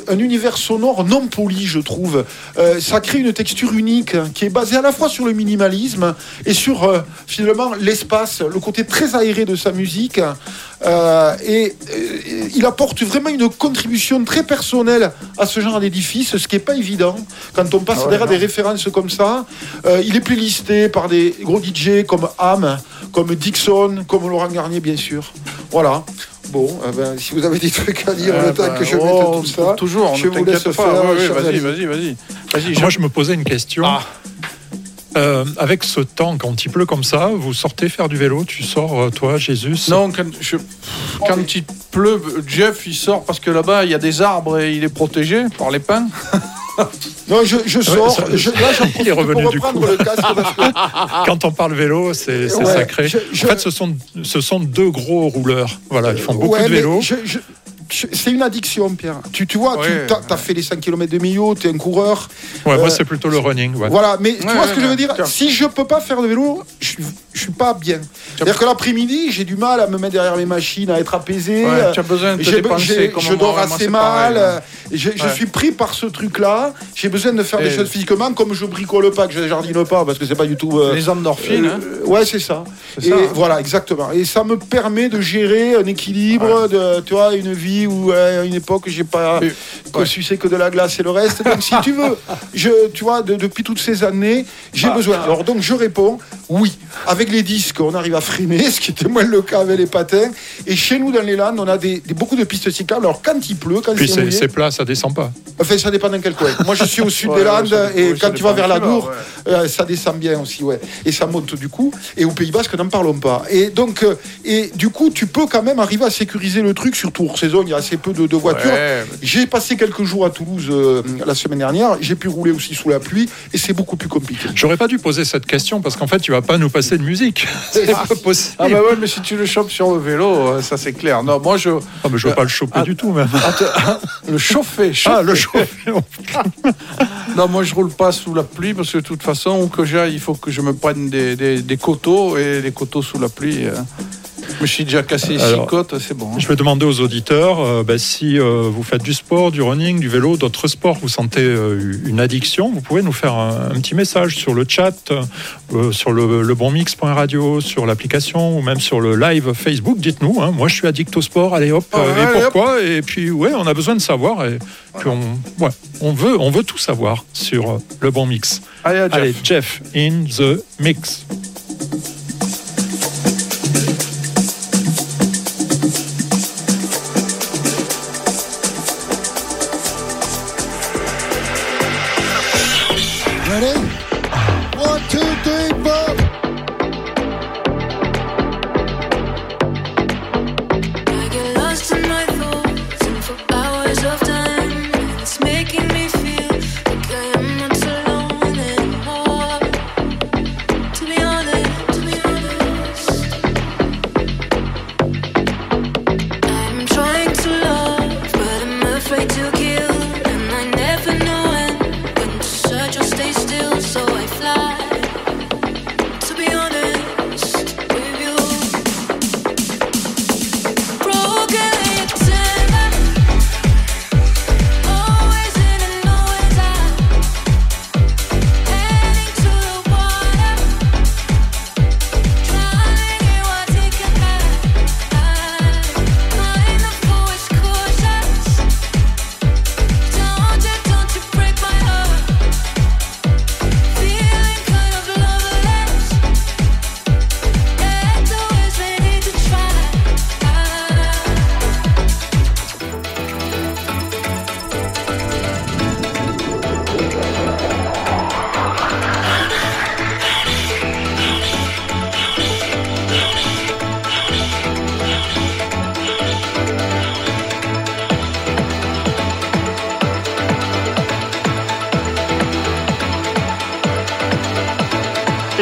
un univers sonore non poli, je trouve. Ça crée une texture unique qui est basée à la fois sur le minimalisme et sur, finalement, l'espace, le côté très aéré de sa musique. Il apporte vraiment une contribution très personnelle à ce genre d'édifice, ce qui n'est pas évident quand on passe derrière des références comme ça. Il est playlisté par des gros DJ comme Ham, comme Dixon, comme Laurent Garnier, bien sûr. Voilà. Bon, si vous avez des trucs à dire, le temps que je mette tout ça, toujours, je vous laisse faire. Vas-y. Moi, je me posais une question. Avec ce temps, quand il pleut comme ça, vous sortez faire du vélo, tu sors, toi, Jésus ? Non, quand il pleut, Jeff, il sort parce que là-bas, il y a des arbres et il est protégé par les pins. Non, je sors. J'en profite pour reprendre le casque. Quand on parle vélo, c'est sacré. En fait, ce sont 2 gros rouleurs. Voilà, ils font beaucoup de vélo. C'est une addiction, Pierre. Tu vois, t'as fait les 5 km de Millau, t'es un coureur. Ouais, moi, c'est plutôt le running. Ouais. Voilà, mais tu vois ce que je veux dire ? Tiens. Si je peux pas faire de vélo, je suis pas bien. C'est-à-dire que l'après-midi, j'ai du mal à me mettre derrière mes machines, à être apaisé. Ouais, tu as besoin de te dépenser. Je dors assez mal. Je suis pris par ce truc-là. J'ai besoin de faire des choses physiquement, comme je bricole pas, que je jardine pas, parce que c'est pas du tout... les endorphines. Ouais, c'est ça. Voilà, exactement. Et ça me permet de gérer un équilibre, tu vois, une vie ou à une époque j'ai pas sucé que de la glace et le reste. Donc si tu veux, tu vois, depuis toutes ces années, j'ai besoin. Alors donc je réponds, oui. Avec les disques, on arrive à freiner, ce qui était moins le cas avec les patins. Et chez nous dans les Landes, on a beaucoup de pistes cyclables. Alors quand il pleut, quand c'est plat, ça descend pas. Enfin, ça dépend dans quel coin. Moi je suis au sud des Landes et quand tu vas vers la Dour, ça descend bien aussi, et ça monte du coup. Et au Pays Basque, n'en parlons pas. Et donc, et du coup, tu peux quand même arriver à sécuriser le truc, surtout hors saison. Il y a assez peu de voitures. J'ai passé quelques jours à Toulouse la semaine dernière. J'ai pu rouler aussi sous la pluie et c'est beaucoup plus compliqué. J'aurais pas dû poser cette question parce qu'en fait, tu vas pas nous passer de musique. C'est pas possible. Ah, bah ouais, mais si tu le chopes sur le vélo, ça c'est clair. Non, moi je. Ah, mais je veux pas le choper du tout, même. Le chauffer. Ah, le chauffer. Non, moi je roule pas sous la pluie parce que de toute façon, où que j'aille, il faut que je me prenne des coteaux et les coteaux sous la pluie. Je me suis déjà cassé 6 côtes, c'est bon. Je vais demander aux auditeurs si vous faites du sport, du running, du vélo, d'autres sports, vous sentez une addiction, vous pouvez nous faire un petit message sur le chat, sur lebonmix.radio, sur l'application ou même sur le live Facebook. Dites-nous, moi je suis addict au sport, allez hop, et pourquoi hop. Et puis on a besoin de savoir et puis on veut tout savoir sur Le Bon Mix. Allez, Jeff in the mix.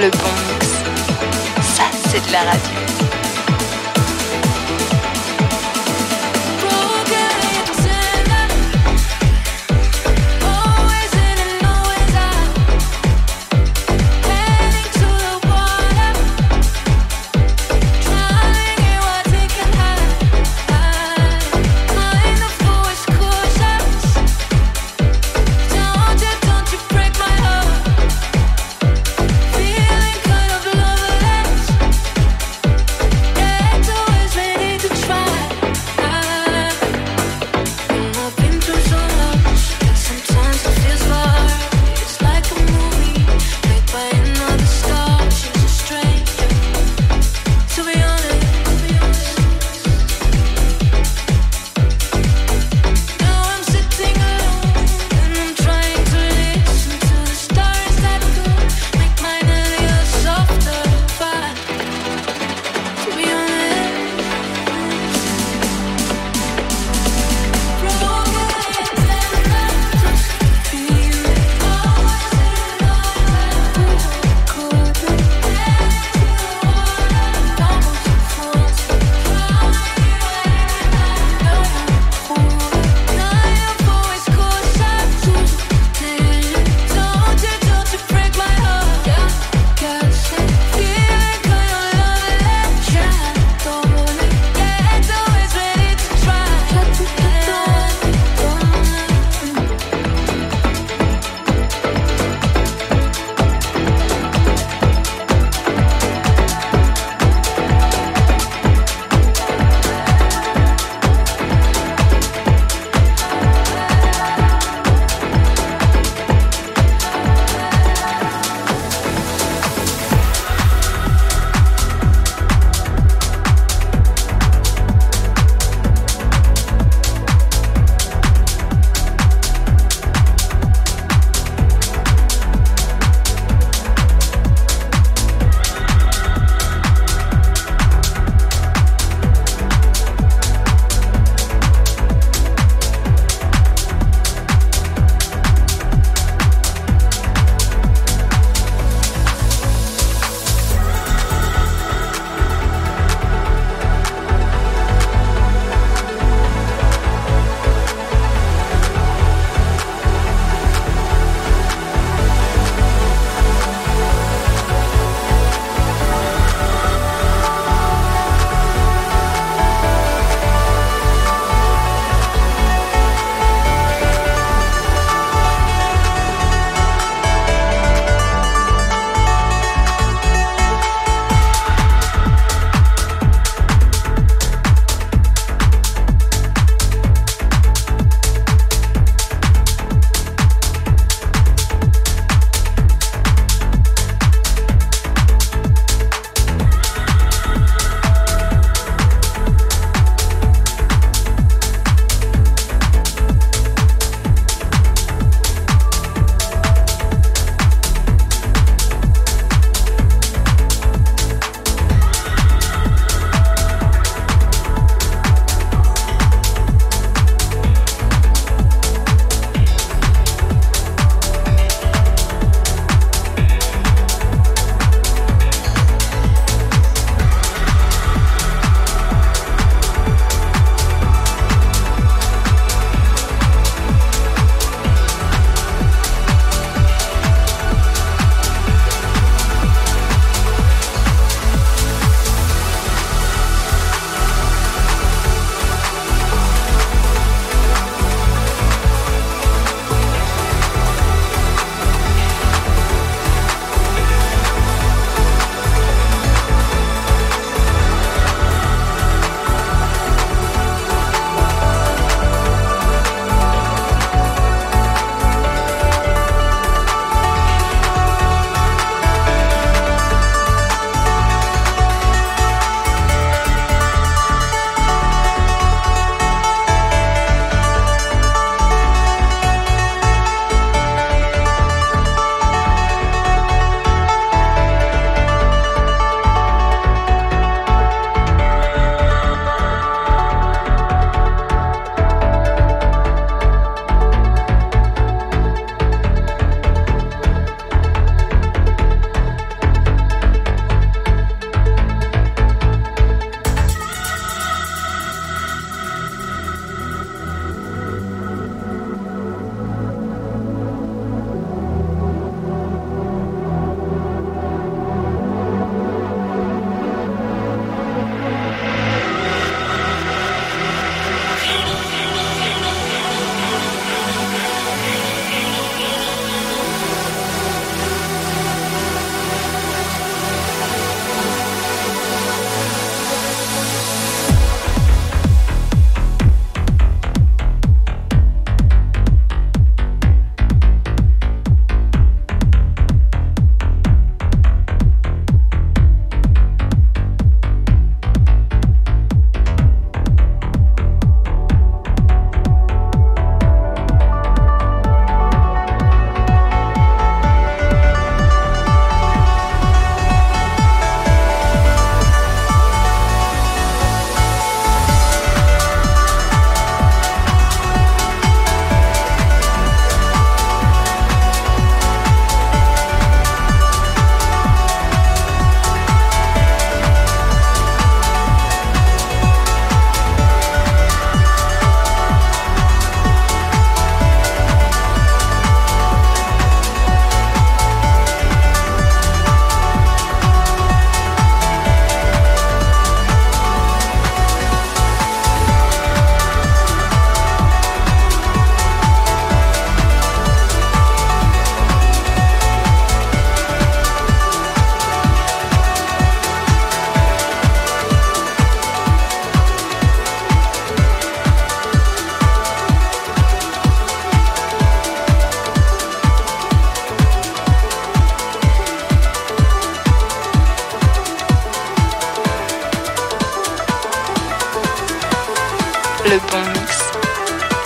Le Bon Mix, ça c'est de la radio.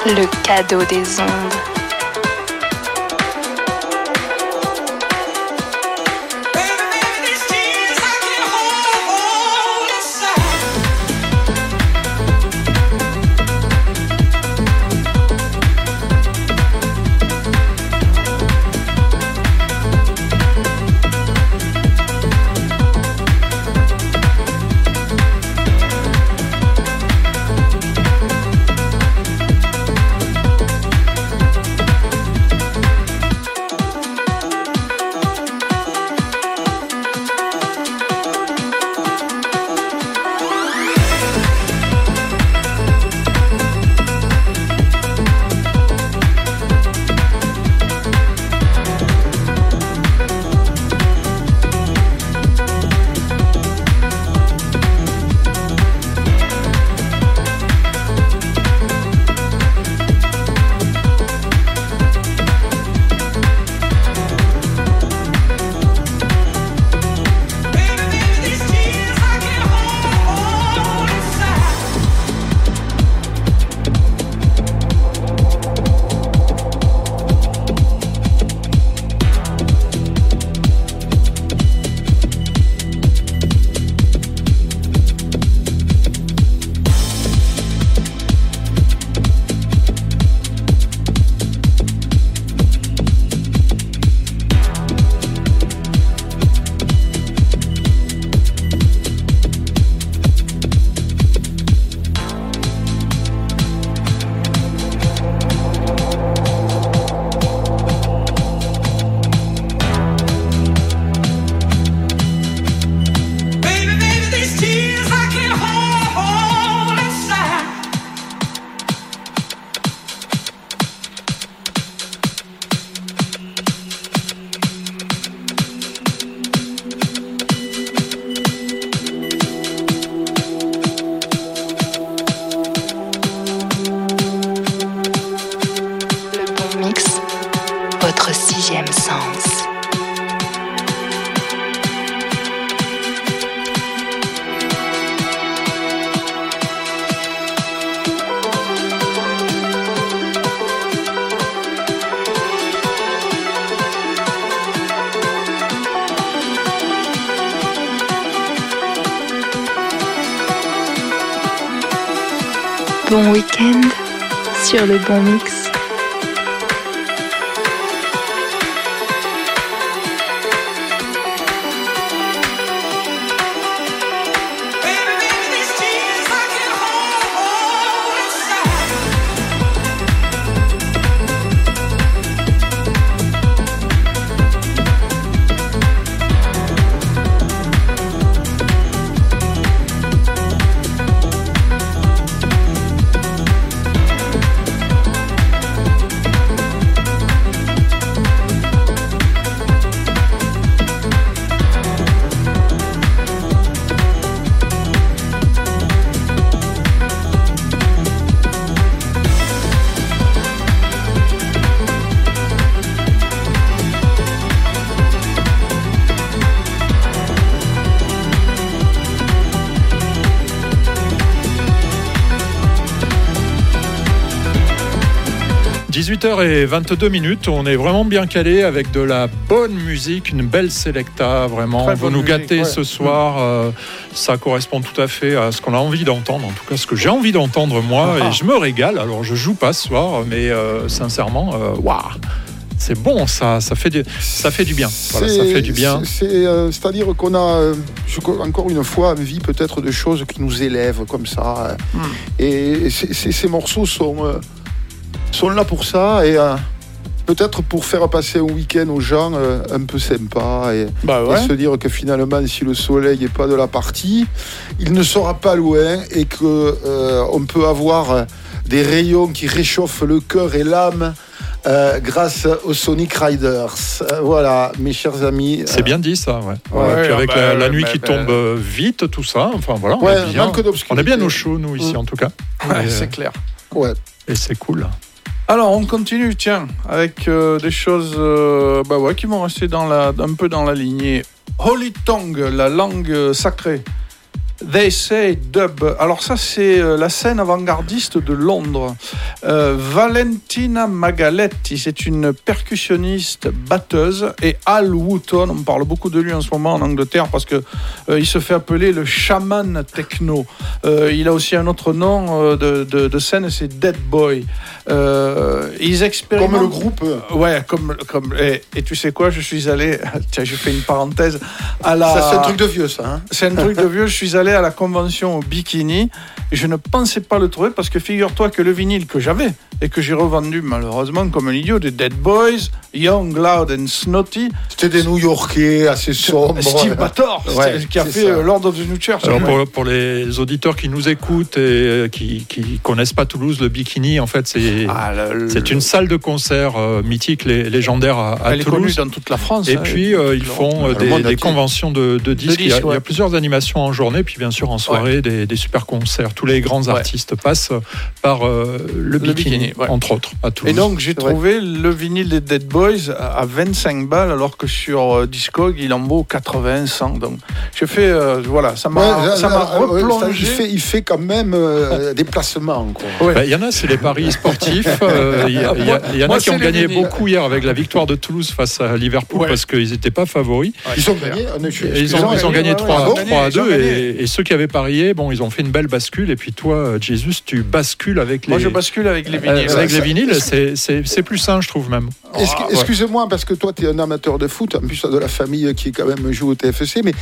Le cadeau des ondes. Bon week-end sur le Bon Mix. Et 22 minutes, on est vraiment bien calé avec de la bonne musique, une belle sélecta, vraiment. Très on va nous gâter musique, ce soir. Ça correspond tout à fait à ce qu'on a envie d'entendre, en tout cas ce que j'ai envie d'entendre moi, et je me régale. Alors je joue pas ce soir, mais sincèrement, waouh, c'est bon, ça fait du bien. Voilà, ça fait du bien. C'est-à-dire qu'on a encore une fois envie peut-être de choses qui nous élèvent comme ça. Et ces morceaux sont là pour ça et peut-être pour faire passer un week-end aux gens un peu sympa et, et se dire que finalement si le soleil n'est pas de la partie, il ne sera pas loin et qu'on peut avoir des rayons qui réchauffent le cœur et l'âme grâce aux Sonic Riders. Voilà, mes chers amis. C'est bien dit ça, ouais, puis avec la nuit qui tombe vite, tout ça. Enfin voilà, on est bien au chaud nous ici en tout cas. Ouais, c'est clair. Ouais. Et c'est cool. Alors on continue, tiens, avec des choses qui vont rester un peu dans la lignée. Holy Tongue, la langue sacrée. They Say Dub. Alors ça, c'est la scène avant-gardiste de Londres. Valentina Magaletti, c'est une percussionniste batteuse. Et Al Wooton, on parle beaucoup de lui en ce moment en Angleterre parce qu'il se fait appeler le chaman techno. Il a aussi un autre nom de scène, c'est Dead Boy. Ils expérimentent... Comme le groupe. Ouais, comme... Et tu sais quoi, je suis allé... Tiens, je fais une parenthèse. À la... Ça, c'est un truc de vieux, ça. Hein, c'est un truc de vieux. Je suis allé à la convention au Bikini. Et je ne pensais pas le trouver parce que figure-toi que le vinyle que j'avais et que j'ai revendu malheureusement comme un idiot, des Dead Boys, Young, Loud and Snotty. C'était des New-Yorkais assez sombres. Steve Bator, ouais, qui a fait ça. Lord of the New Church. Alors pour les auditeurs qui nous écoutent et qui connaissent pas Toulouse, le Bikini, en fait, c'est une salle de concert mythique, légendaire à Toulouse. Elle est connue dans toute la France. Et puis ils font des conventions de disques. Il y a plusieurs animations en journée, puis bien sûr en soirée, des super concerts. Tous les grands artistes passent par le Bikini, entre autres, à Toulouse. Et donc j'ai trouvé le vinyle des Dead Boys à 25 balles, alors que sur Discogs, il en vaut 80, 100. Donc je fais, voilà, ça m'a replongé. Il fait quand même des placements. Il y en a, c'est les paris sportifs. Il y en a qui ont gagné beaucoup hier avec la victoire de Toulouse face à Liverpool parce qu'ils n'étaient pas favoris. Ils ont gagné. Ils ont gagné 3-2 et ceux qui avaient parié, bon, ils ont fait une belle bascule. Et puis toi, Jesus, tu bascules avec les... Moi, je bascule avec les vinyles. Avec les vinyles, c'est plus sain, je trouve même. Excusez-moi, parce que toi, tu es un amateur de foot, en plus de la famille qui quand même joue au TFC, mais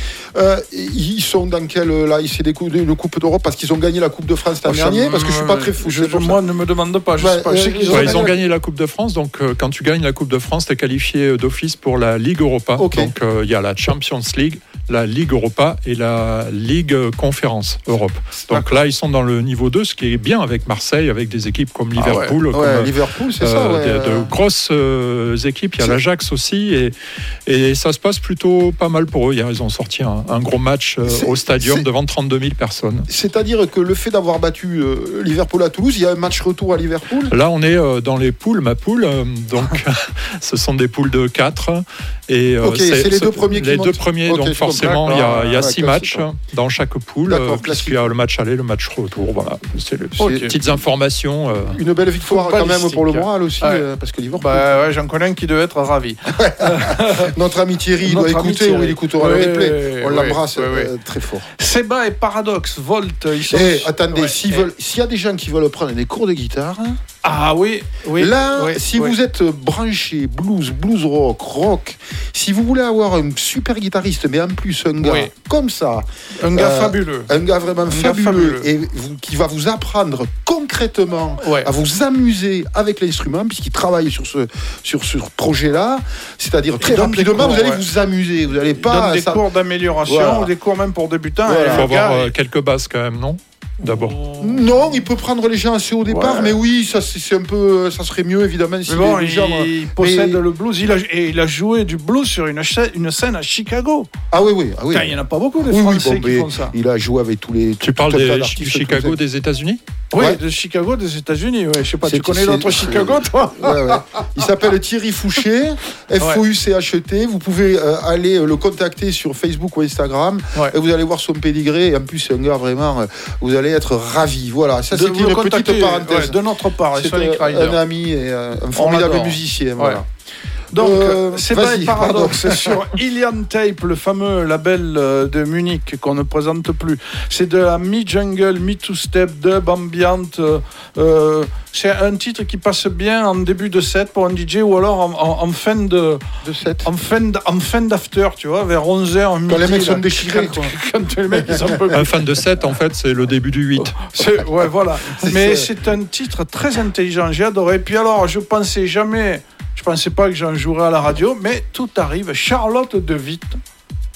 ils sont dans quel... Là, ils s'est découvert une Coupe d'Europe parce qu'ils ont gagné la Coupe de France l'an dernier, parce que je ne suis pas très fou. Moi, ne me demande pas, je ne sais pas. Ils ont gagné la Coupe de France, donc quand tu gagnes la Coupe de France, tu es qualifié d'office pour la Ligue Europa. Okay. Donc, il y a la Champions League, la Ligue Europa et la Ligue Conférence Europe. Donc là, ils sont dans le niveau 2, ce qui est bien avec Marseille, avec des équipes comme Liverpool. Ouais. Comme, Liverpool, c'est ça. De grosses équipes. Il y a l'Ajax aussi. Et ça se passe plutôt pas mal pour eux. Hier, ils ont sorti un gros match au Stadium devant 32 000 personnes. C'est-à-dire que le fait d'avoir battu Liverpool à Toulouse, il y a un match retour à Liverpool ? Là, on est dans les poules, ma poule. Donc, ce sont des poules de 4. Et c'est les deux premiers qui montent. Les deux premiers, donc forcément, il y a 6 matchs dans chaque poule. Puisqu'il y a le match aller, le match retour. Voilà, c'est les petites informations. Une belle victoire quand même pour le moral aussi, parce que Liverpool... Ouais, j'en connais un qui devait être ravi. Notre ami Thierry, il écoutera le replay. On l'embrasse très fort. Seba et Paradox, Volt, ils sont... attendez, s'il y a des gens qui veulent prendre des cours de guitare... Ah oui. Là, vous êtes branché blues rock, si vous voulez avoir un super guitariste, mais en plus un gars comme ça, un gars fabuleux, un gars vraiment fabuleux, et qui va vous apprendre concrètement à vous amuser avec l'instrument, puisqu'il travaille sur ce projet-là, c'est-à-dire très rapidement, cours, vous allez vous amuser, vous n'allez pas... Donne des cours d'amélioration, ou des cours même pour débutants. Il faut avoir quelques bases quand même, non ? D'abord. Non, il peut prendre les gens assez au départ, mais oui, ça c'est un peu, ça serait mieux évidemment si les gens. Il possède le blues. Il a joué du blues sur une scène à Chicago. Ah oui. Ah, oui. Il n'y en a pas beaucoup de Français qui font ça. Il a joué avec tous les... Tu parles de Chicago des États-Unis ? Oui, de Chicago des États-Unis. Ouais. Je sais pas, tu connais l'autre Chicago, toi ? Ouais. Il s'appelle Thierry Fouché, F-O-U-C-H-E-T. Vous pouvez aller le contacter sur Facebook ou Instagram. Et vous allez voir son pédigré. Et en plus, c'est un gars vraiment... Vous allez être ravi. Voilà, ça c'était une petite parenthèse de notre part. C'est un ami et un formidable musicien. Voilà. Donc, c'est pas un paradoxe. Sur Ilian Tape, le fameux label de Munich qu'on ne présente plus. C'est de la mi-jungle, mi-two-step, dub, ambiante. C'est un titre qui passe bien en début de set pour un DJ, ou alors en fin de set. En fin d'after, tu vois, vers 11h. Quand les mecs sont déchirés. Quand les mecs sont un peu... Un fin de set, en fait, c'est le début du 8. Voilà. Mais c'est un titre très intelligent, j'ai adoré. Et puis alors, je pensais pas que j'en jouerais à la radio, mais tout arrive. Charlotte de Witt,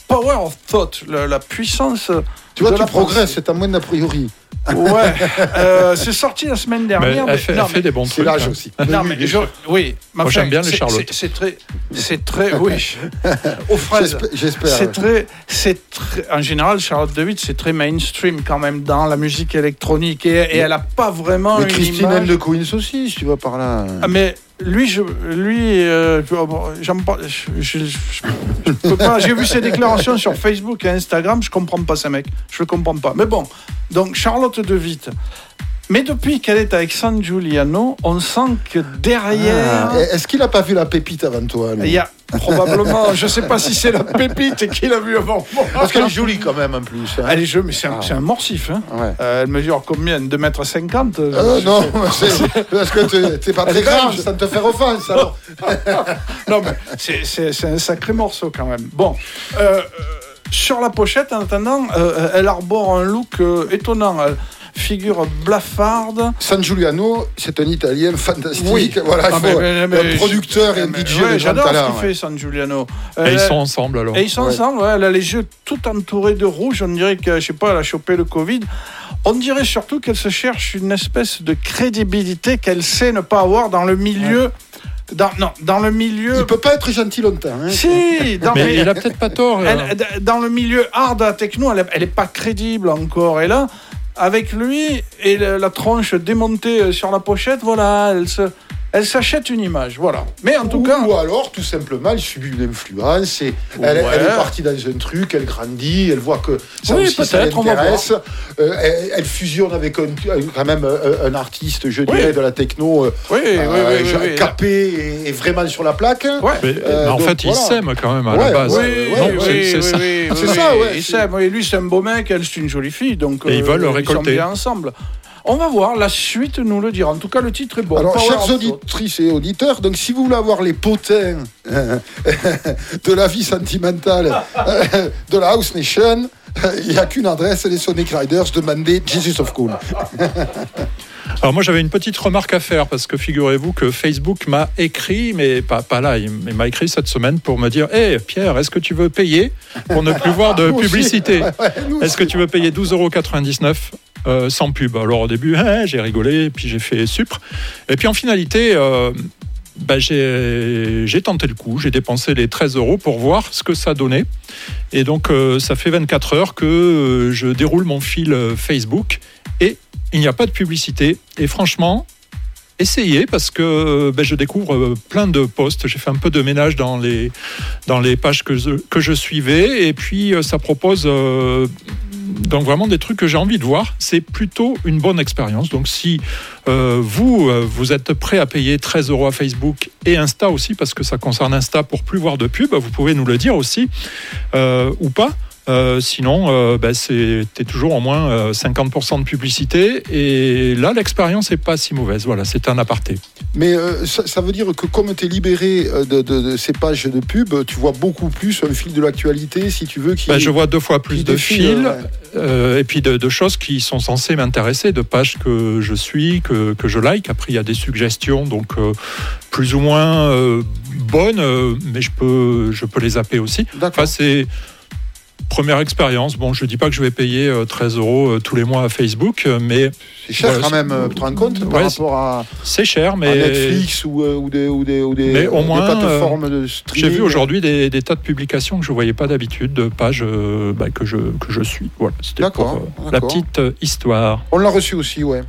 Power of Thought, la puissance. Tu vois, tu progresses, c'est un moine a priori. Ouais, c'est sorti la semaine dernière. Elle fait des bons trucs. L'âge aussi. Non, mais moi j'aime bien les Charlotte. C'est très. Oui. Aux fraises. J'espère. C'est très. En général, Charlotte de Witt, c'est très mainstream quand même dans la musique électronique, et elle a pas vraiment. Mais une Christine image. De Queens aussi, si tu vas par là. Mais Je peux pas. J'ai vu ses déclarations sur Facebook et Instagram, je comprends pas ce mec. Je le comprends pas. Mais bon, donc Charlotte de Witt. Mais depuis qu'elle est avec San Giuliano, on sent que derrière... Ah, est-ce qu'il n'a pas vu la pépite avant toi? Il y a probablement, je ne sais pas si c'est la pépite qu'il a vu avant moi. Parce qu'elle est jolie quand même en plus. Hein. Elle est jolie, mais c'est un morsif. Hein. Ouais. Elle mesure combien? 2,50 m? Non, c'est parce que tu n'es pas très grave, ça ne te fait offense. Alors. Non, mais c'est un sacré morceau quand même. Bon... sur la pochette, en attendant, elle arbore un look étonnant. Figure blafarde. San Giuliano, c'est un Italien fantastique. Oui. Voilà, un producteur et un DJ. Ouais, j'adore ce qu'il fait, San Giuliano. Et ils sont ensemble alors. Elle a les yeux tout entourés de rouge. On dirait que, je sais pas, elle a chopé le Covid. On dirait surtout qu'elle se cherche une espèce de crédibilité qu'elle sait ne pas avoir dans le milieu. Ouais. Dans le milieu... Il ne peut pas être gentil longtemps. Hein. Si mais il n'a peut-être pas tort. Elle, dans le milieu hard à techno, elle n'est pas crédible encore. Et là, avec lui et la tronche démontée sur la pochette, voilà, elle s'achète une image. Voilà. Mais en tout cas... Ou alors, tout simplement, elle subit une influence. Et elle est partie dans un truc, elle grandit, elle voit que ça, oui, aussi, ça l'intéresse. Elle fusionne avec quand même un artiste, je dirais, de la techno, capé et vraiment sur la plaque. Ouais. Mais en fait, ils s'aiment quand même à la base. C'est ça. Ils s'aiment. Et lui, c'est un beau mec, elle, c'est une jolie fille. Donc, et ils veulent le récolter. Ils sont bien ensemble. On va voir, la suite nous le dira. En tout cas, le titre est bon. Alors, chers auditrices et auditeurs, donc, si vous voulez avoir les potins de la vie sentimentale de la House Nation, il n'y a qu'une adresse, les Sonic Riders, demandez Jesus of Cool. Alors moi j'avais une petite remarque à faire parce que figurez-vous que Facebook m'a écrit, mais pas là, il m'a écrit cette semaine pour me dire « Hey Pierre, est-ce que tu veux payer pour ne plus voir de publicité ? Est-ce que tu veux payer 12,99 € sans pub ?» Alors au début, j'ai rigolé, puis j'ai fait supre. Et puis en finalité... j'ai tenté le coup, j'ai dépensé les 13 € pour voir ce que ça donnait. Et donc, ça fait 24 heures que je déroule mon fil Facebook et il n'y a pas de publicité. Et franchement, essayez parce que je découvre plein de posts. J'ai fait un peu de ménage dans les pages que je suivais et puis ça propose... Donc vraiment des trucs que j'ai envie de voir, c'est plutôt une bonne expérience. Donc si vous êtes prêt à payer 13 € à Facebook et Insta aussi, parce que ça concerne Insta pour plus voir de pub, vous pouvez nous le dire aussi, ou pas. Sinon, t'es toujours au moins 50% de publicité. Et là, l'expérience n'est pas si mauvaise. Voilà, c'est un aparté. Mais ça veut dire que comme tu es libéré de ces pages de pub, tu vois beaucoup plus le fil de l'actualité, si tu veux. Je vois 2 fois plus de fils, et puis de choses qui sont censées m'intéresser, de pages que je suis, que je like. Après, il y a des suggestions, donc plus ou moins bonnes, mais je peux les zapper aussi. D'accord. Enfin, c'est... Première expérience. Bon, je dis pas que je vais payer 13 € tous les mois à Facebook, mais c'est cher quand même. Tu te rends compte par rapport à c'est cher, mais Netflix ou des mais au moins, des plateformes de streaming. J'ai vu aujourd'hui des tas de publications que je voyais pas d'habitude, de pages que je suis. Voilà, c'était pour la petite histoire. On l'a reçu aussi, ouais.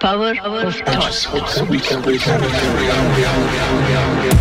power of thought. We can carry on.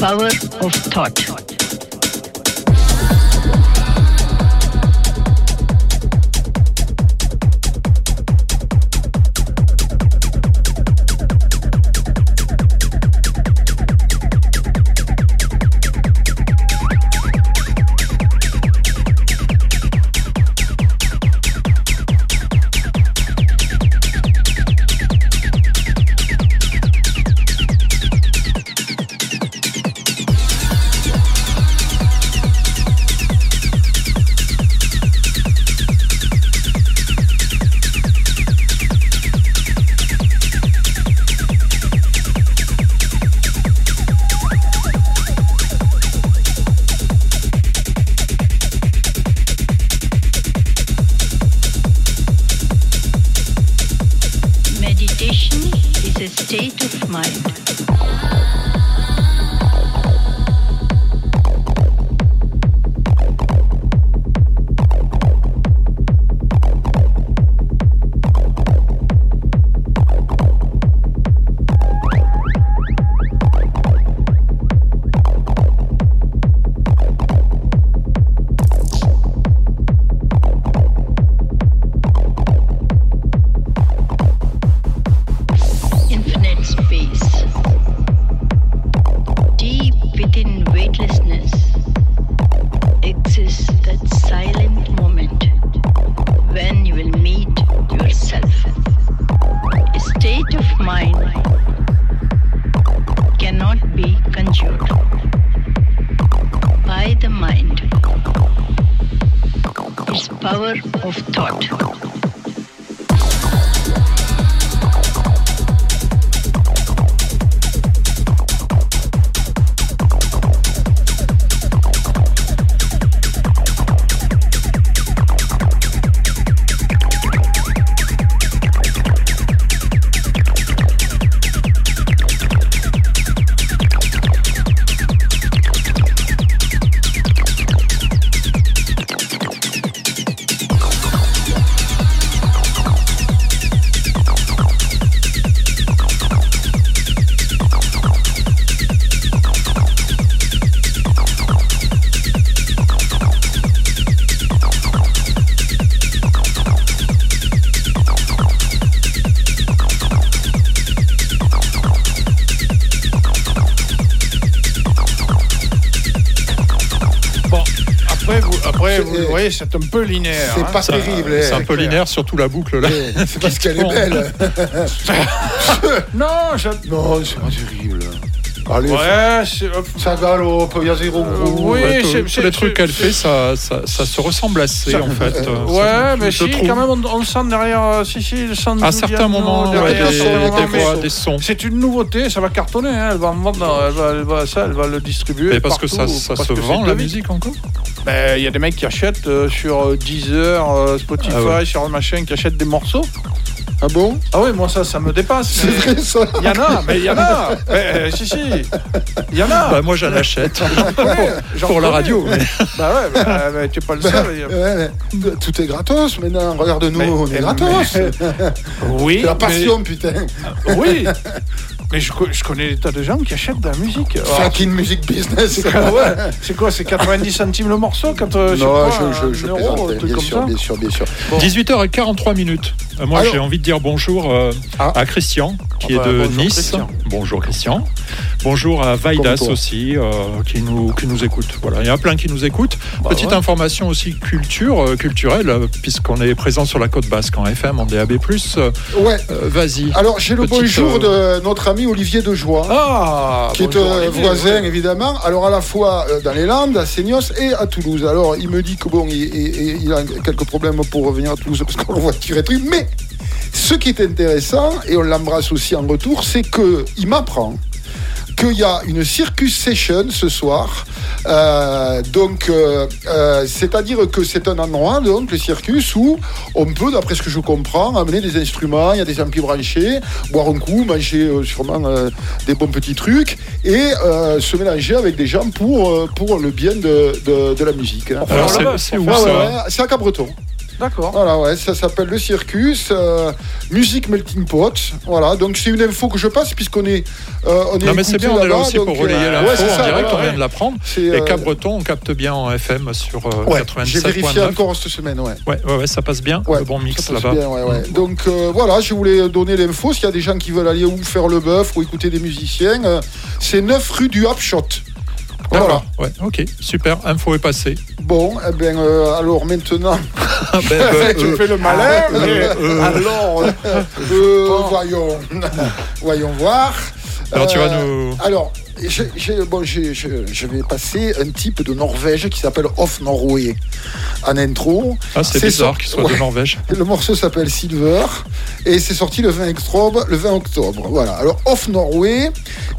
Power of thought. by the mind is power of thought. C'est un peu linéaire. C'est pas terrible. C'est un peu linéaire, surtout la boucle là. C'est parce qu'elle est belle. Non, c'est pas terrible. Allez, ouais, ça galope, il y a zéro gros. Oui, les trucs qu'elle fait, ça se ressemble assez en fait. Ouais, mais si, quand même, on sent derrière. Le son à certains moments, des voix, des sons. C'est une nouveauté, ça va cartonner. Elle va le distribuer. Et parce que ça se vend la musique encore. Ben, y a des mecs qui achètent sur Deezer, Spotify, sur le machin, qui achètent des morceaux. Ah bon ? Ah oui, moi ça me dépasse. C'est vrai ça ? Il y en a, mais il y en a. Si. Il y en a. Bah, moi j'en achète. Pour la radio. Mais... Bah ouais, tu es pas le seul. Tout est gratos maintenant. Regarde-nous, on est gratos. Oui. C'est la passion, putain. Oui. Mais je connais des tas de gens qui achètent de la musique. Fucking music business. C'est quoi, c'est 90 centimes le morceau quand, je plaisante, bien sûr. Bon. 18h43. Moi, j'ai envie de dire bonjour à Christian, qui est de Nice. Christian. Bonjour Christian. Bonjour à Vaidas aussi, qui nous écoute. Voilà, il y en a plein qui nous écoutent. Petite information aussi culturelle, puisqu'on est présent sur la Côte Basque en FM, en DAB+. Ouais. Vas-y. Alors, j'ai le bonjour de notre ami Olivier Dejoie, qui est voisin évidemment, alors à la fois dans les Landes, à Seignos et à Toulouse. Alors il me dit que il a quelques problèmes pour revenir à Toulouse parce qu'on le voit tirer truc, mais ce qui est intéressant, et on l'embrasse aussi en retour, c'est qu'il m'apprend qu'il y a une Circus Session ce soir, donc c'est-à-dire que c'est un endroit, donc le circus, où on peut, d'après ce que je comprends, amener des instruments, il y a des amplis branchés, boire un coup, manger sûrement des bons petits trucs et se mélanger avec des gens pour le bien de la musique. Hein. Alors c'est où ça ? C'est à Cap-Breton. D'accord. Voilà, ça s'appelle le Circus, Music Melting Pot. Voilà, donc c'est une info que je passe puisqu'on est. Non, mais c'est bien, on est là aussi pour relayer l'info en direct, on vient de l'apprendre. Et Cap-Breton, on capte bien en FM sur 97.9. J'ai vérifié encore cette semaine, Ouais, ça passe bien, le bon mix là-bas. Bien, Donc voilà, je voulais donner l'info. S'il y a des gens qui veulent aller ou faire le bœuf ou écouter des musiciens, c'est 9 rue du Hapshot. D'accord, ok, super, info est passée. Bon, alors maintenant, tu fais le malin, voyons voir. Alors tu vas nous... Alors, je vais passer un type de Norvège qui s'appelle Off Norway en intro. Ah, c'est bizarre qu'il soit de Norvège. Le morceau s'appelle Silver et c'est sorti le 20 octobre. Voilà. Alors Off Norway,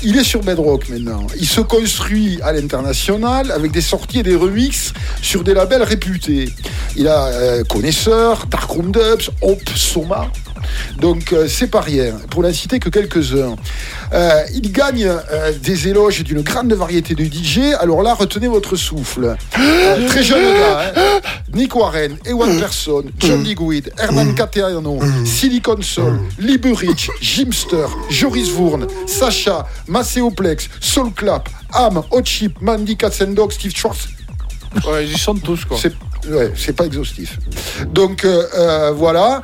il est sur Bedrock maintenant. Il se construit à l'international avec des sorties et des remixes sur des labels réputés. Il a Connaisseur, Darkroom Dubs, Hope, Soma. Donc c'est pas rien, pour n'en citer que quelques-uns. Il gagne des éloges d'une grande variété de DJ. Alors là, retenez votre souffle. Très jeune gars, Nick Warren, Ewan Persson, John Digweed, Hernan Caterano, Silicon Soul, Liberich, Jimster, Joris Vourne, Sacha, Maceoplex, Soul Clap, Ham, Hot Chip, Mandy Katzendock, Steve Schwartz. Ouais, ils y sont tous quoi. Ouais, c'est pas exhaustif. Donc voilà.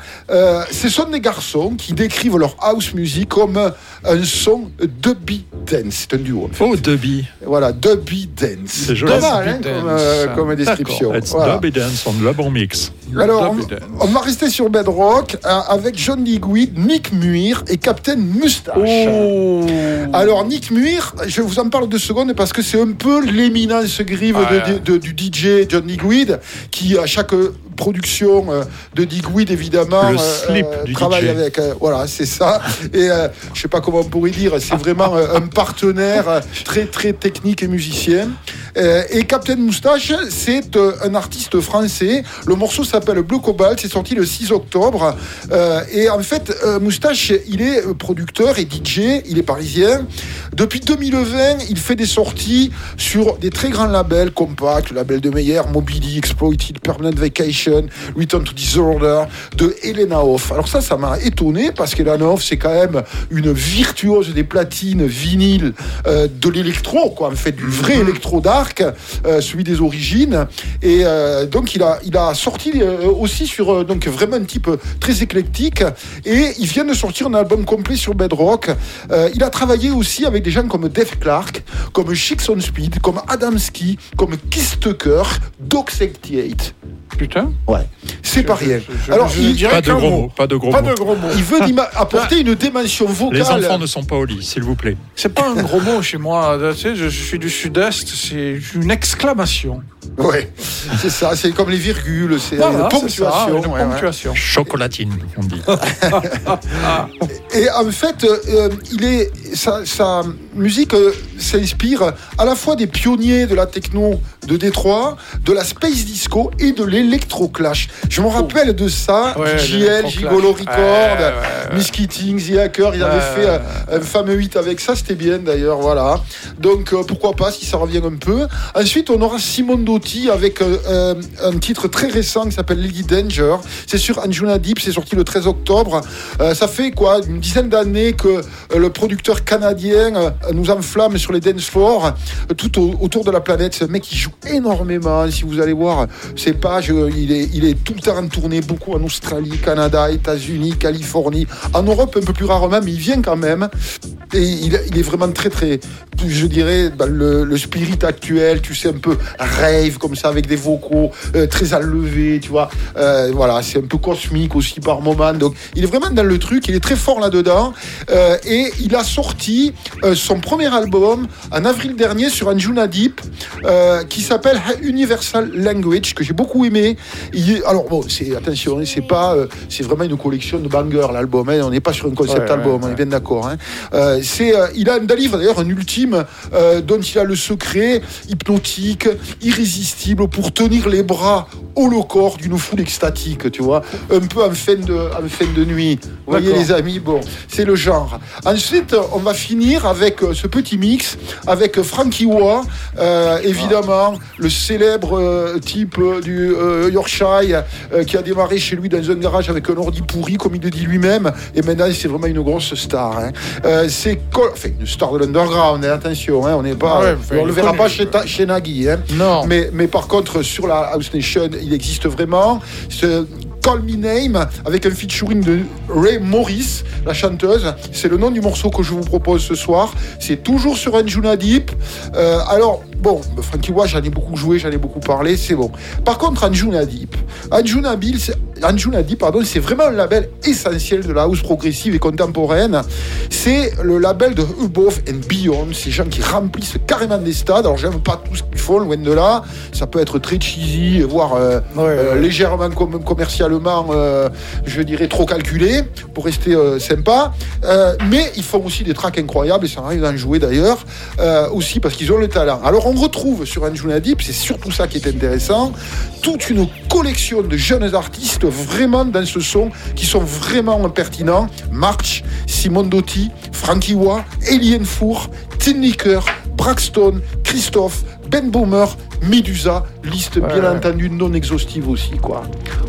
Ce sont des garçons qui décrivent leur house music comme un son dubby dance. C'est un duo. En fait. Oh, dubby. Voilà, dubby dance. C'est joli. Pas mal, hein, comme description. Voilà. Dubby dance on Le Bon Mix. Alors, on va rester sur Bedrock avec John Digweed, Nick Muir et Captain Moustache. Oh. Alors, Nick Muir, je vous en parle 2 secondes parce que c'est un peu l'éminence grive du DJ John Digweed qui, à chaque production de Digweed, évidemment, travaille DJ. Avec. Voilà, c'est ça. Et je ne sais pas comment on pourrait dire, c'est vraiment un partenaire très, très technique et musicien. Et Captain Moustache, c'est un artiste français. Le morceau s'appelle Bleu Cobalt, c'est sorti le 6 octobre. Et en fait, Moustache, il est producteur et DJ, il est parisien. Depuis 2020, il fait des sorties sur des très grands labels, Compact, le label de Meyer, Mobili, Exploited, Permanent Vacation, Return to Disorder, de Helena Hoff. Alors ça m'a étonné, parce qu'Helena Hoff, c'est quand même une virtuose des platines vinyles de l'électro, quoi, en fait, du vrai électro dark, celui des origines. Et donc, il a sorti aussi sur donc vraiment un type très éclectique, et il vient de sortir un album complet sur Bedrock. Il a travaillé aussi avec des gens comme Dave Clark, comme Chic on Speed, comme Adamski, comme Keith Tucker, Doc 78. Putain. Ouais. C'est pas rien. Alors, pas de gros mots. Il veut apporter une dimension vocale. Les enfants ne sont pas au lit, s'il vous plaît. C'est pas un gros mot chez moi. Tu sais, je suis du Sud-Est, c'est une exclamation. Ouais. C'est ça. C'est comme les virgules. C'est une ponctuation. Ça, une ponctuation. Chocolatine, on dit. Et en fait, sa musique s'inspire à la fois des pionniers de la techno de Détroit, de la space disco et de l'électroclash. Je me rappelle de ça, JL, Gigolo Record, Miss Keating, The Hacker, ils avaient fait un fameux hit avec ça, c'était bien d'ailleurs, voilà. Donc pourquoi pas, si ça revient un peu. Ensuite, on aura Simone Doty avec un titre très récent qui s'appelle Lady Danger. C'est sur Anjunadeep, c'est sorti le 13 octobre. Ça fait quoi, une dizaine d'années que le producteur canadien nous enflamme sur les dance floors tout autour de la planète. Ce mec, il joue énormément. Si vous allez voir ses pages, il est tout le temps en tournée, beaucoup en Australie, Canada, États-Unis, Californie, en Europe un peu plus rarement, mais il vient quand même. Et il est vraiment très, très, je dirais, bah, le spirit actuel, tu sais, un peu rave comme ça, avec des vocaux très enlevés, tu vois. Voilà, c'est un peu cosmique aussi par moment. Donc, il est vraiment dans le truc, il est très fort là-dedans. Et il a sorti son premier album en avril dernier sur Anjunadeep, qui s'appelle Universal Language, que j'ai beaucoup aimé. Alors bon, attention, c'est vraiment une collection de bangers, l'album, hein, on n'est pas sur un concept album, on est bien d'accord, hein. Il a un livre d'ailleurs, un ultime, dont il a le secret hypnotique, irrésistible, pour tenir les bras au le corps d'une foule extatique, tu vois, un peu en fin de nuit. Vous voyez les amis, bon, c'est le genre. Ensuite, on va finir avec ce petit mix, avec Frankie Wah, évidemment, le célèbre type du Yorkshire, qui a démarré chez lui dans un garage avec un ordi pourri, comme il le dit lui-même, et maintenant c'est vraiment une grosse star, hein. C'est une star de l'underground, hein, attention, hein, on n'est pas, on le verra pas chez Nagui, hein. Non. Mais par contre, sur la House Nation, il existe vraiment. Call Me Name, avec un featuring de Ray Morris, la chanteuse. C'est le nom du morceau que je vous propose ce soir. C'est toujours sur Anjunadeep. Alors, bon, Frankie Wah, j'en ai beaucoup joué, j'en ai beaucoup parlé, c'est bon. Par contre, Anjunadeep, c'est vraiment un label essentiel de la house progressive et contemporaine. C'est le label de Above and Beyond, ces gens qui remplissent carrément des stades. Alors, j'aime pas tout ce qu'ils font, loin de là. Ça peut être très cheesy, voire légèrement commercialement, je dirais, trop calculé, pour rester sympa. Mais ils font aussi des tracks incroyables, et ça arrive d'en jouer d'ailleurs, aussi parce qu'ils ont le talent. Alors, on retrouve sur Anjunadeep, c'est surtout ça qui est intéressant, toute une collection de jeunes artistes vraiment dans ce son, qui sont vraiment pertinents. March, Simone Doty, Frankie Wah, Eliane Four, Tim Licker, Braxton, Christophe, Ben Bomer, Medusa, liste bien entendu non exhaustive aussi, quoi.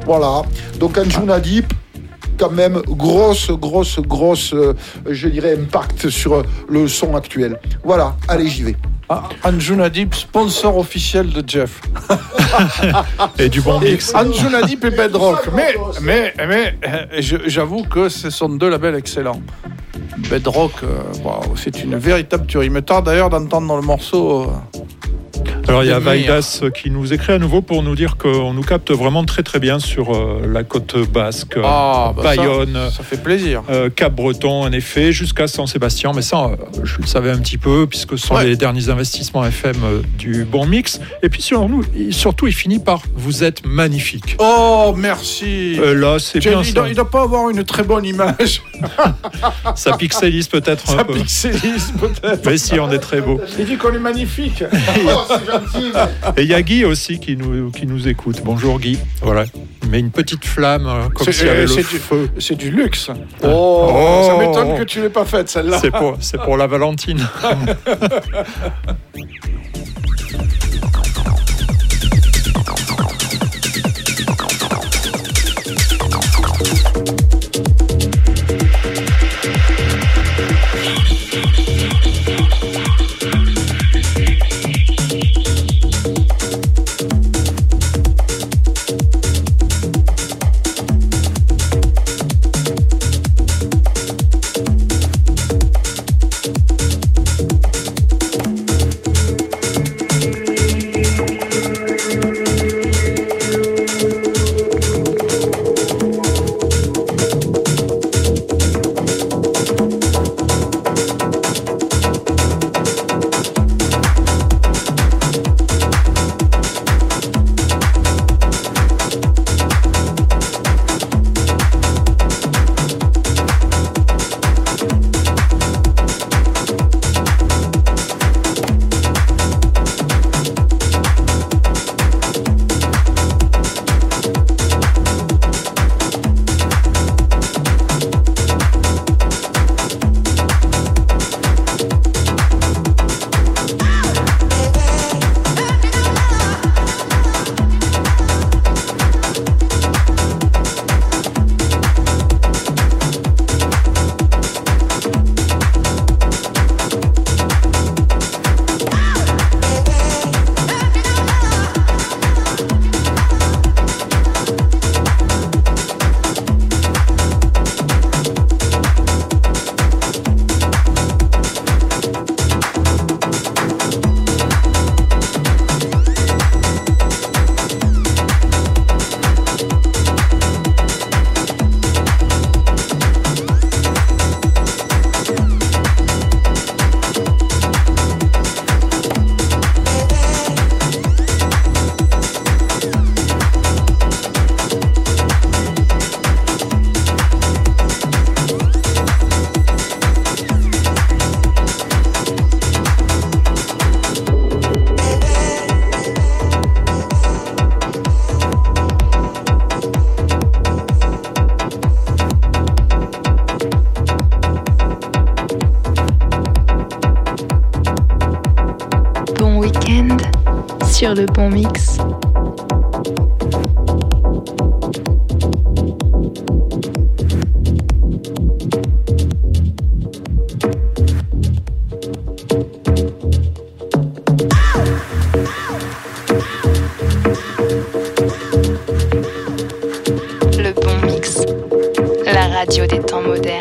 Voilà, donc Anjunadeep, quand même grosse, je dirais, impact sur le son actuel. Voilà, allez, j'y vais. Ah, Anjunadeep, sponsor officiel de Jeff. Et du bon mix. Anjunadeep et Bedrock. Mais j'avoue que ce sont deux labels excellents. Bedrock, wow, c'est une véritable tuerie. Il me tarde d'ailleurs d'entendre le morceau. Alors il y a Vaidas qui nous écrit à nouveau pour nous dire qu'on nous capte vraiment très très bien sur la côte basque, Bayonne, ça fait plaisir. Cap-Breton en effet, jusqu'à Saint-Sébastien, mais ça je le savais un petit peu puisque ce sont les derniers investissements FM du Bon Mix. Et puis surtout il finit par « Vous êtes magnifique ». Oh merci là c'est bien ça. Il ne doit pas avoir une très bonne image. Ça pixelise peut-être un peu. Ça pixelise peut-être. Mais si, on est très beau. Il dit qu'on est magnifique. Et il y a Guy aussi qui nous écoute. Bonjour Guy. Voilà. Il met une petite flamme comme s'il y avait le feu. C'est du luxe. Oh, ça m'étonne que tu l'aies pas faite celle-là. C'est pour la Valentine. Le bon mix. Le bon mix, la radio des temps modernes.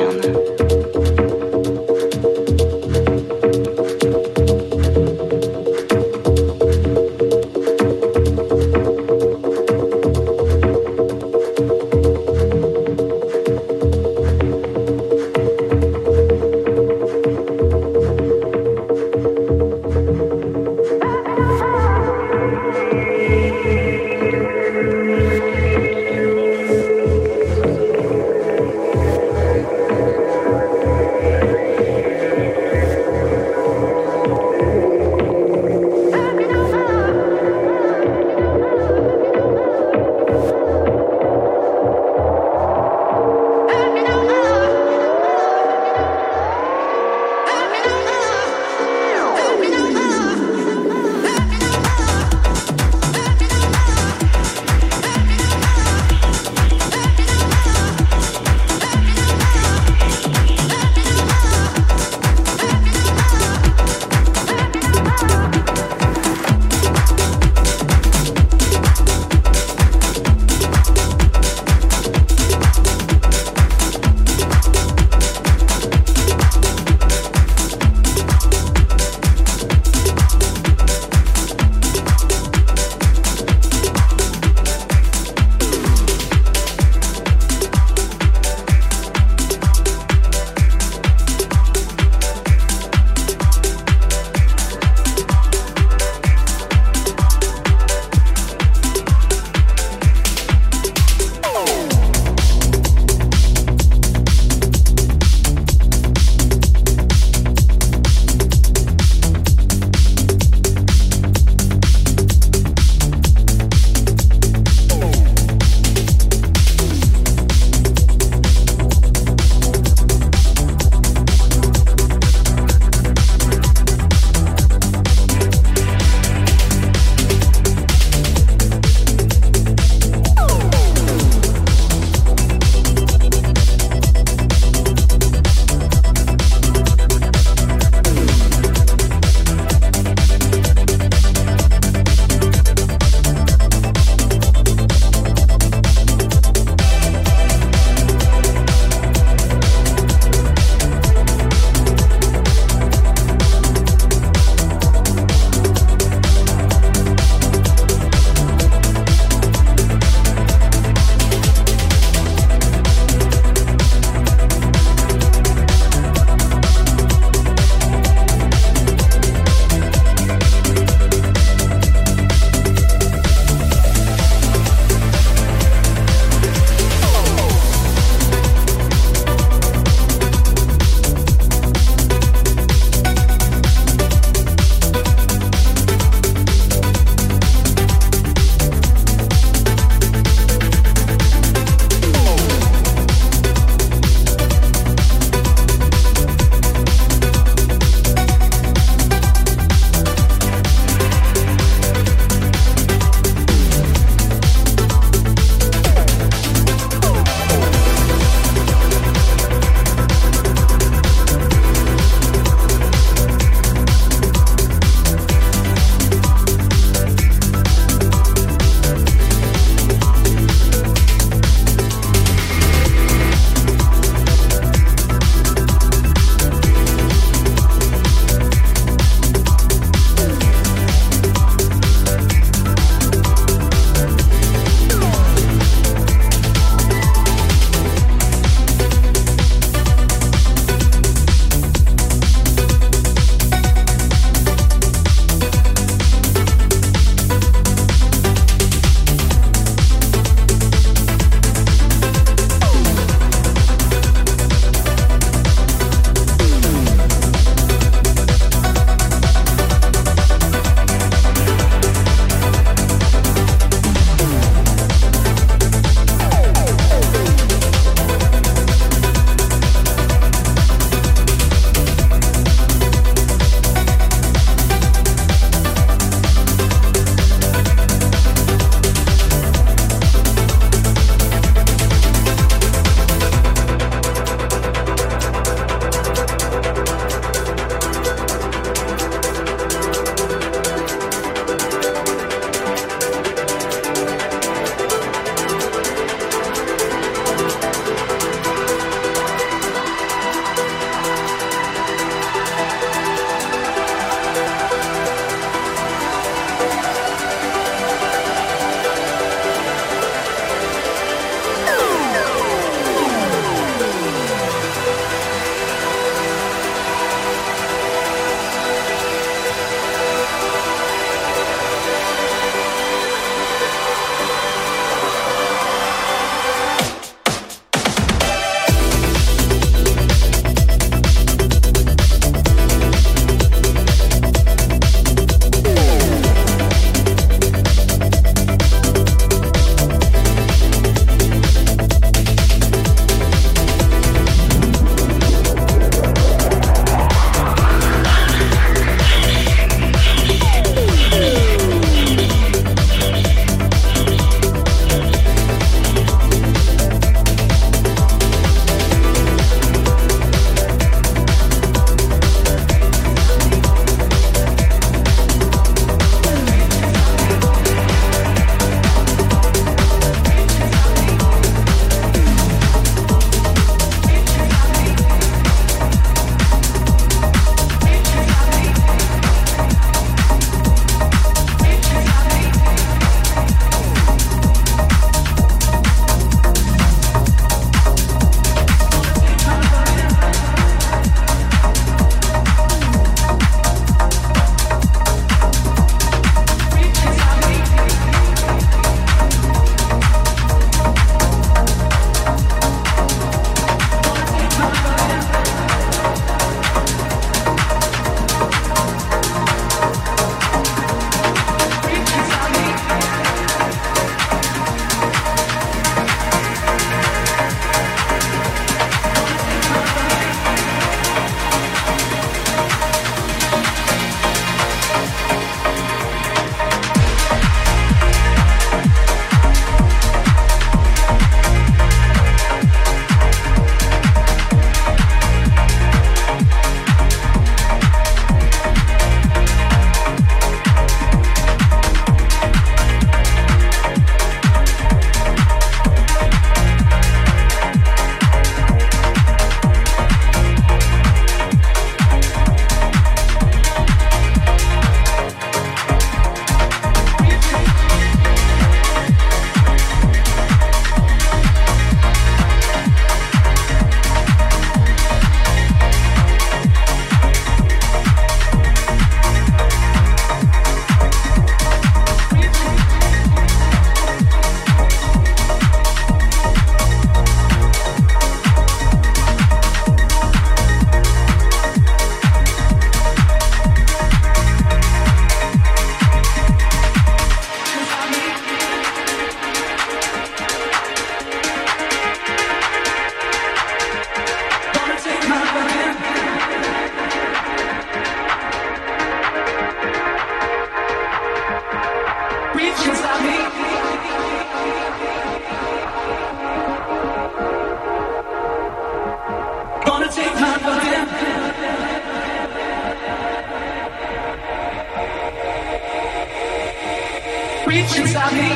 reach inside me.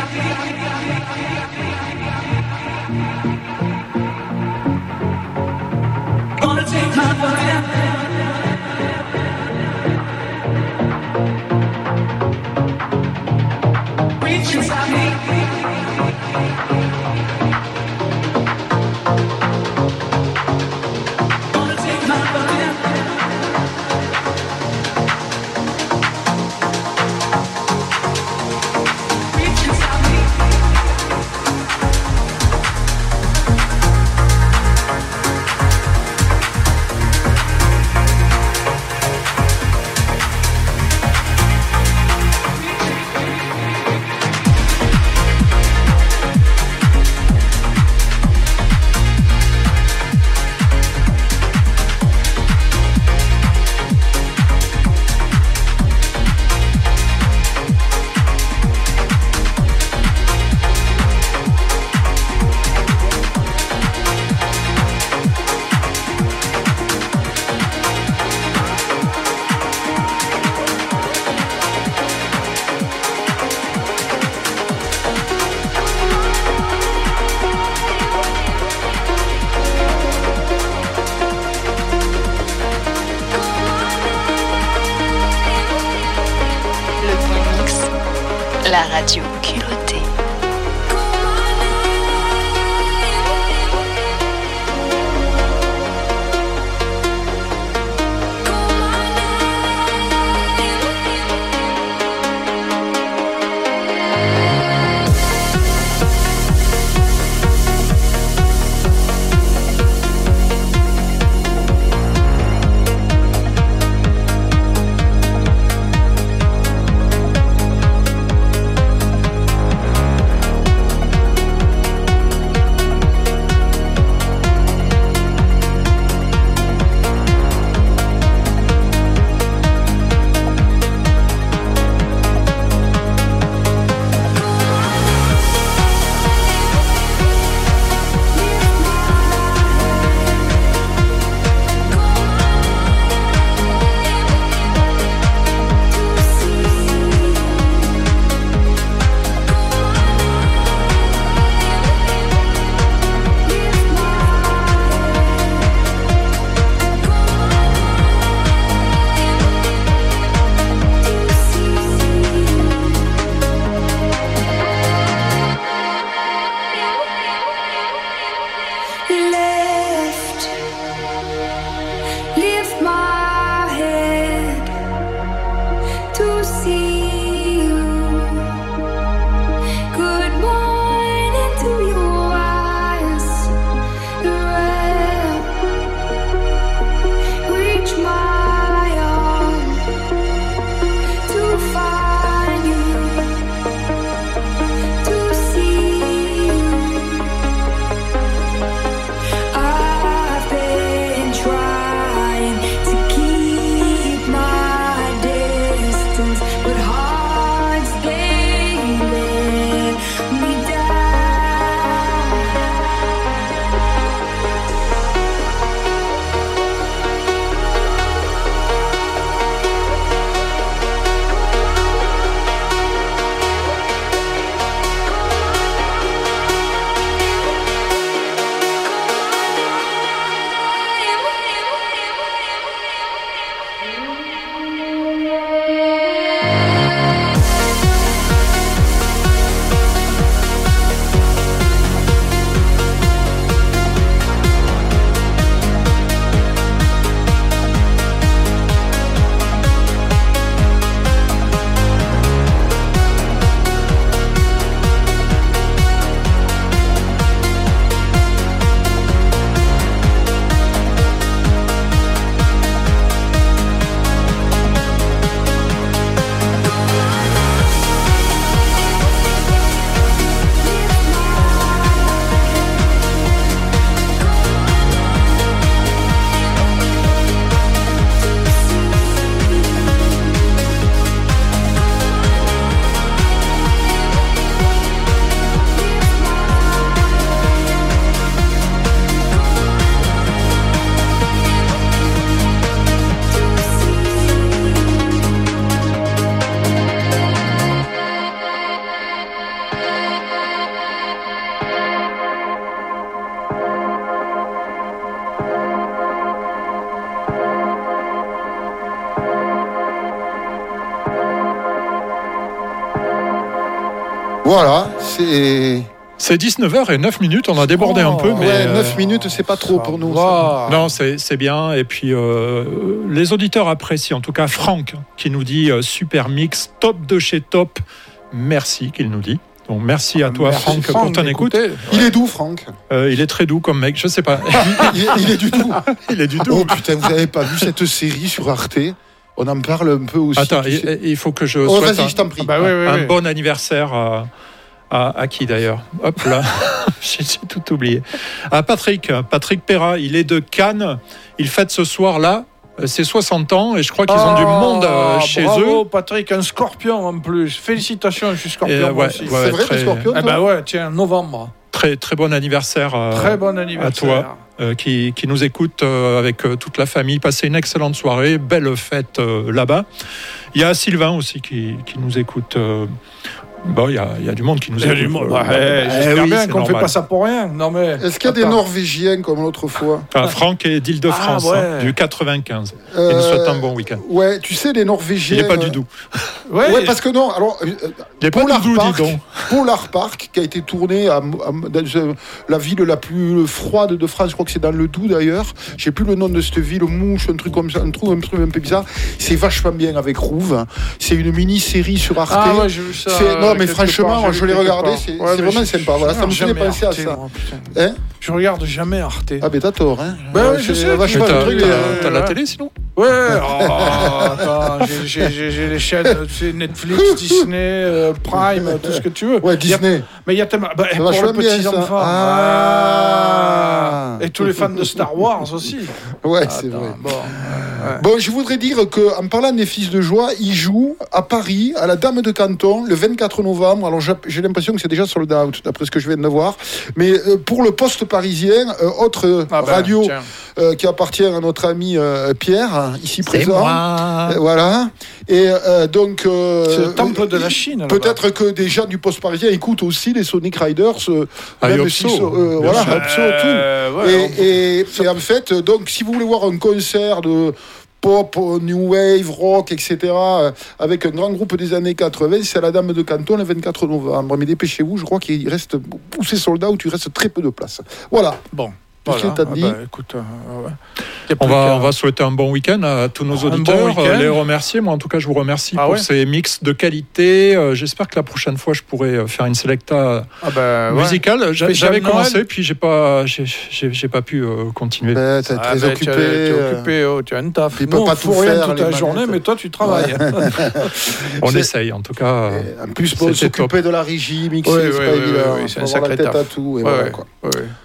Gonna take time for that. Reach inside me. Voilà, c'est... C'est 19h09, on a débordé un peu. Mais 9 minutes, c'est pas trop pour nous. Wow. Non, c'est bien. Et puis, les auditeurs apprécient, en tout cas Franck, qui nous dit « Super mix, top de chez top, merci », qu'il nous dit. Donc merci à toi, Franck, pour ton écoute. Il est doux, Franck. Il est très doux comme mec, je sais pas. il est du doux. Il est du doux. Oh putain, vous avez pas vu cette série sur Arte ? On en parle un peu aussi. Attends, il faut que je souhaite un bon anniversaire à qui d'ailleurs ? Hop là, j'ai tout oublié. À Patrick Perra, il est de Cannes. Il fête ce soir-là ses 60 ans et je crois qu'ils ont du monde chez eux. Bravo Patrick, un scorpion en plus. Félicitations, je suis scorpion aussi. C'est vrai, tu es scorpion ? Tiens, novembre. Très bon anniversaire à toi qui nous écoute avec toute la famille. Passez une excellente soirée, belle fête là-bas. Il y a Sylvain aussi qui nous écoute. Il y a du monde qui nous écoute. J'espère bien qu'on ne fait pas ça pour rien. Non, mais... Est-ce qu'il y a des Norvégiens comme l'autre fois ? Franck est d'Île-de-France, du 95. Il nous souhaite un bon week-end. Ouais, tu sais, les Norvégiens... Il n'est pas du Doubs. Ouais, parce que non. Alors, il n'est pas du Doubs, dis donc. Polar Park, qui a été tourné dans la ville la plus froide de France, je crois que c'est dans le Doubs d'ailleurs. Je ne sais plus le nom de cette ville, Mouche, un truc comme ça, un truc un peu bizarre. C'est vachement bien avec Rouve. C'est une mini-série sur Arte. Ah ouais, j'ai vu ça. Mais franchement, part, je l'ai regardé, c'est vraiment sympa. Voilà, ça me faisait penser Arte, à ça. Je regarde jamais Arte. Ah, mais t'as tort, hein. Je sais, t'as la télé sinon ? Ouais, attends, j'ai les chaînes Netflix, Disney, Prime, tout ce que tu veux. Ouais, Disney. Mais il y a tellement. Pour les petits enfants. Et tous les fans de Star Wars aussi. Ouais, c'est vrai. Bon, je voudrais dire qu'en parlant des Fils de Joie, ils jouent à Paris, à la Dame de Canton, le 24 novembre. Alors, j'ai l'impression que c'est déjà sold out, d'après ce que je viens de voir. Mais pour le Poste Parisien, autre radio qui appartient à notre ami Pierre, ici présent. Voilà. Et donc... c'est le temple de la Chine. Là-bas. Peut-être que des gens du Poste Parisien écoutent aussi les Sonic Riders. Et en fait, donc, si vous voulez voir un concert de... pop, new wave, rock, etc. avec un grand groupe des années 80, c'est à la Dame de Canton le 24 novembre. Mais dépêchez-vous, je crois qu'il reste, ou c'est sold out, il reste très peu de place. Voilà. Bon. Voilà. Écoute, on va souhaiter un bon week-end à tous nos auditeurs, bon les remercier. Moi en tout cas je vous remercie pour ces mix de qualité. J'espère que la prochaine fois je pourrai faire une selecta musicale. J'avais commencé puis j'ai pas pu continuer. T'es très occupé, tu as une taf. Nous on fout rien toute la journée mais toi tu travailles. On essaye en tout cas. En plus pour s'occuper de la régie, mixer, c'est un sacré taf.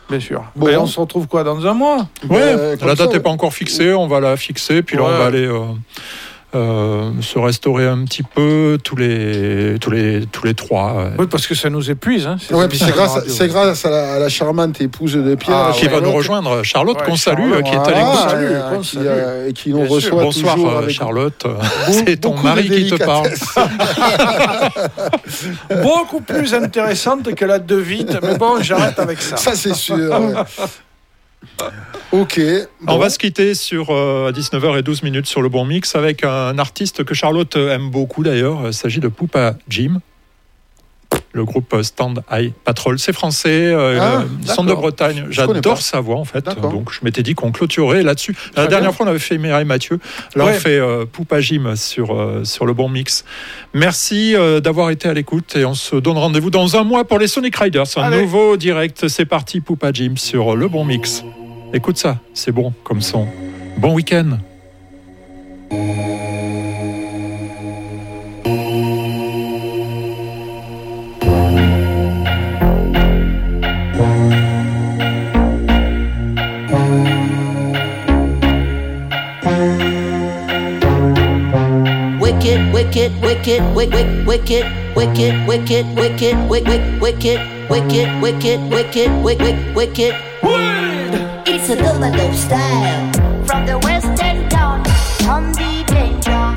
Bien sûr. Bon. Et on se retrouve quoi dans un mois ? Oui, la date n'est pas encore fixée, on va la fixer, puis là on va aller se restaurer un petit peu tous les trois. Oui, parce que ça nous épuise. Hein, puis c'est grâce à la charmante épouse de Pierre. Qui va nous rejoindre, Charlotte, qu'on salue, qui est à l'écoute. Et qui nous reçoit toujours. Bonsoir avec Charlotte, c'est ton mari qui te parle. Beaucoup plus intéressante que la devite, mais bon, j'arrête avec ça. Ça c'est sûr. Ok. Bon. On va se quitter sur 19h12 sur Le Bon Mix avec un artiste que Charlotte aime beaucoup d'ailleurs. Il s'agit de Poupa Jim. Le groupe Stand High Patrol, c'est français, ils sont de Bretagne. J'adore sa voix en fait. D'accord. Donc je m'étais dit qu'on clôturait là-dessus. La dernière fois on avait fait Mireille Mathieu. Là on fait Poupa Jim sur Le Bon Mix. Merci d'avoir été à l'écoute et on se donne rendez-vous dans un mois pour les Sonic Riders. Allez. Nouveau direct, c'est parti Poupa Jim sur Le Bon Mix. Écoute ça, c'est bon comme son. Bon week-end. Wicked, wicked, wicked, wicked, wicked, wicked, wicked, wicked, wicked, wicked, wicked, wicked, wicked, wicked. It's a double style from the western town, from the Bedrock.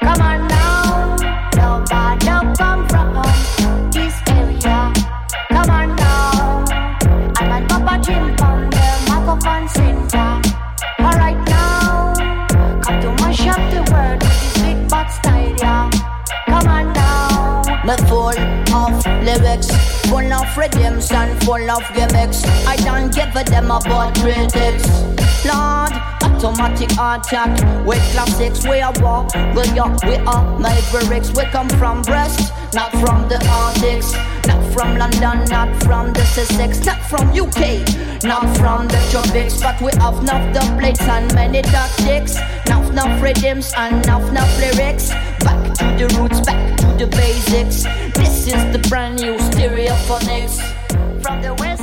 Come on now, nobody come from this area. Come on now, I'm at Papa Jim from the microphone center. All right now, come to mash up the world. Come on now, Me full of lyrics, full of redemption, full of gimmicks. I don't give a damn about critics. Lord, automatic attack. With classics we are war, we are mavericks. We come from Brest, not from the Arctics. Not from London, not from the Sussex. Not from UK, not from the tropics. But we have enough the plates and many tactics. Enough rhythms and enough lyrics. Back to the roots, back to the basics. This is the brand new stereophonics. From the west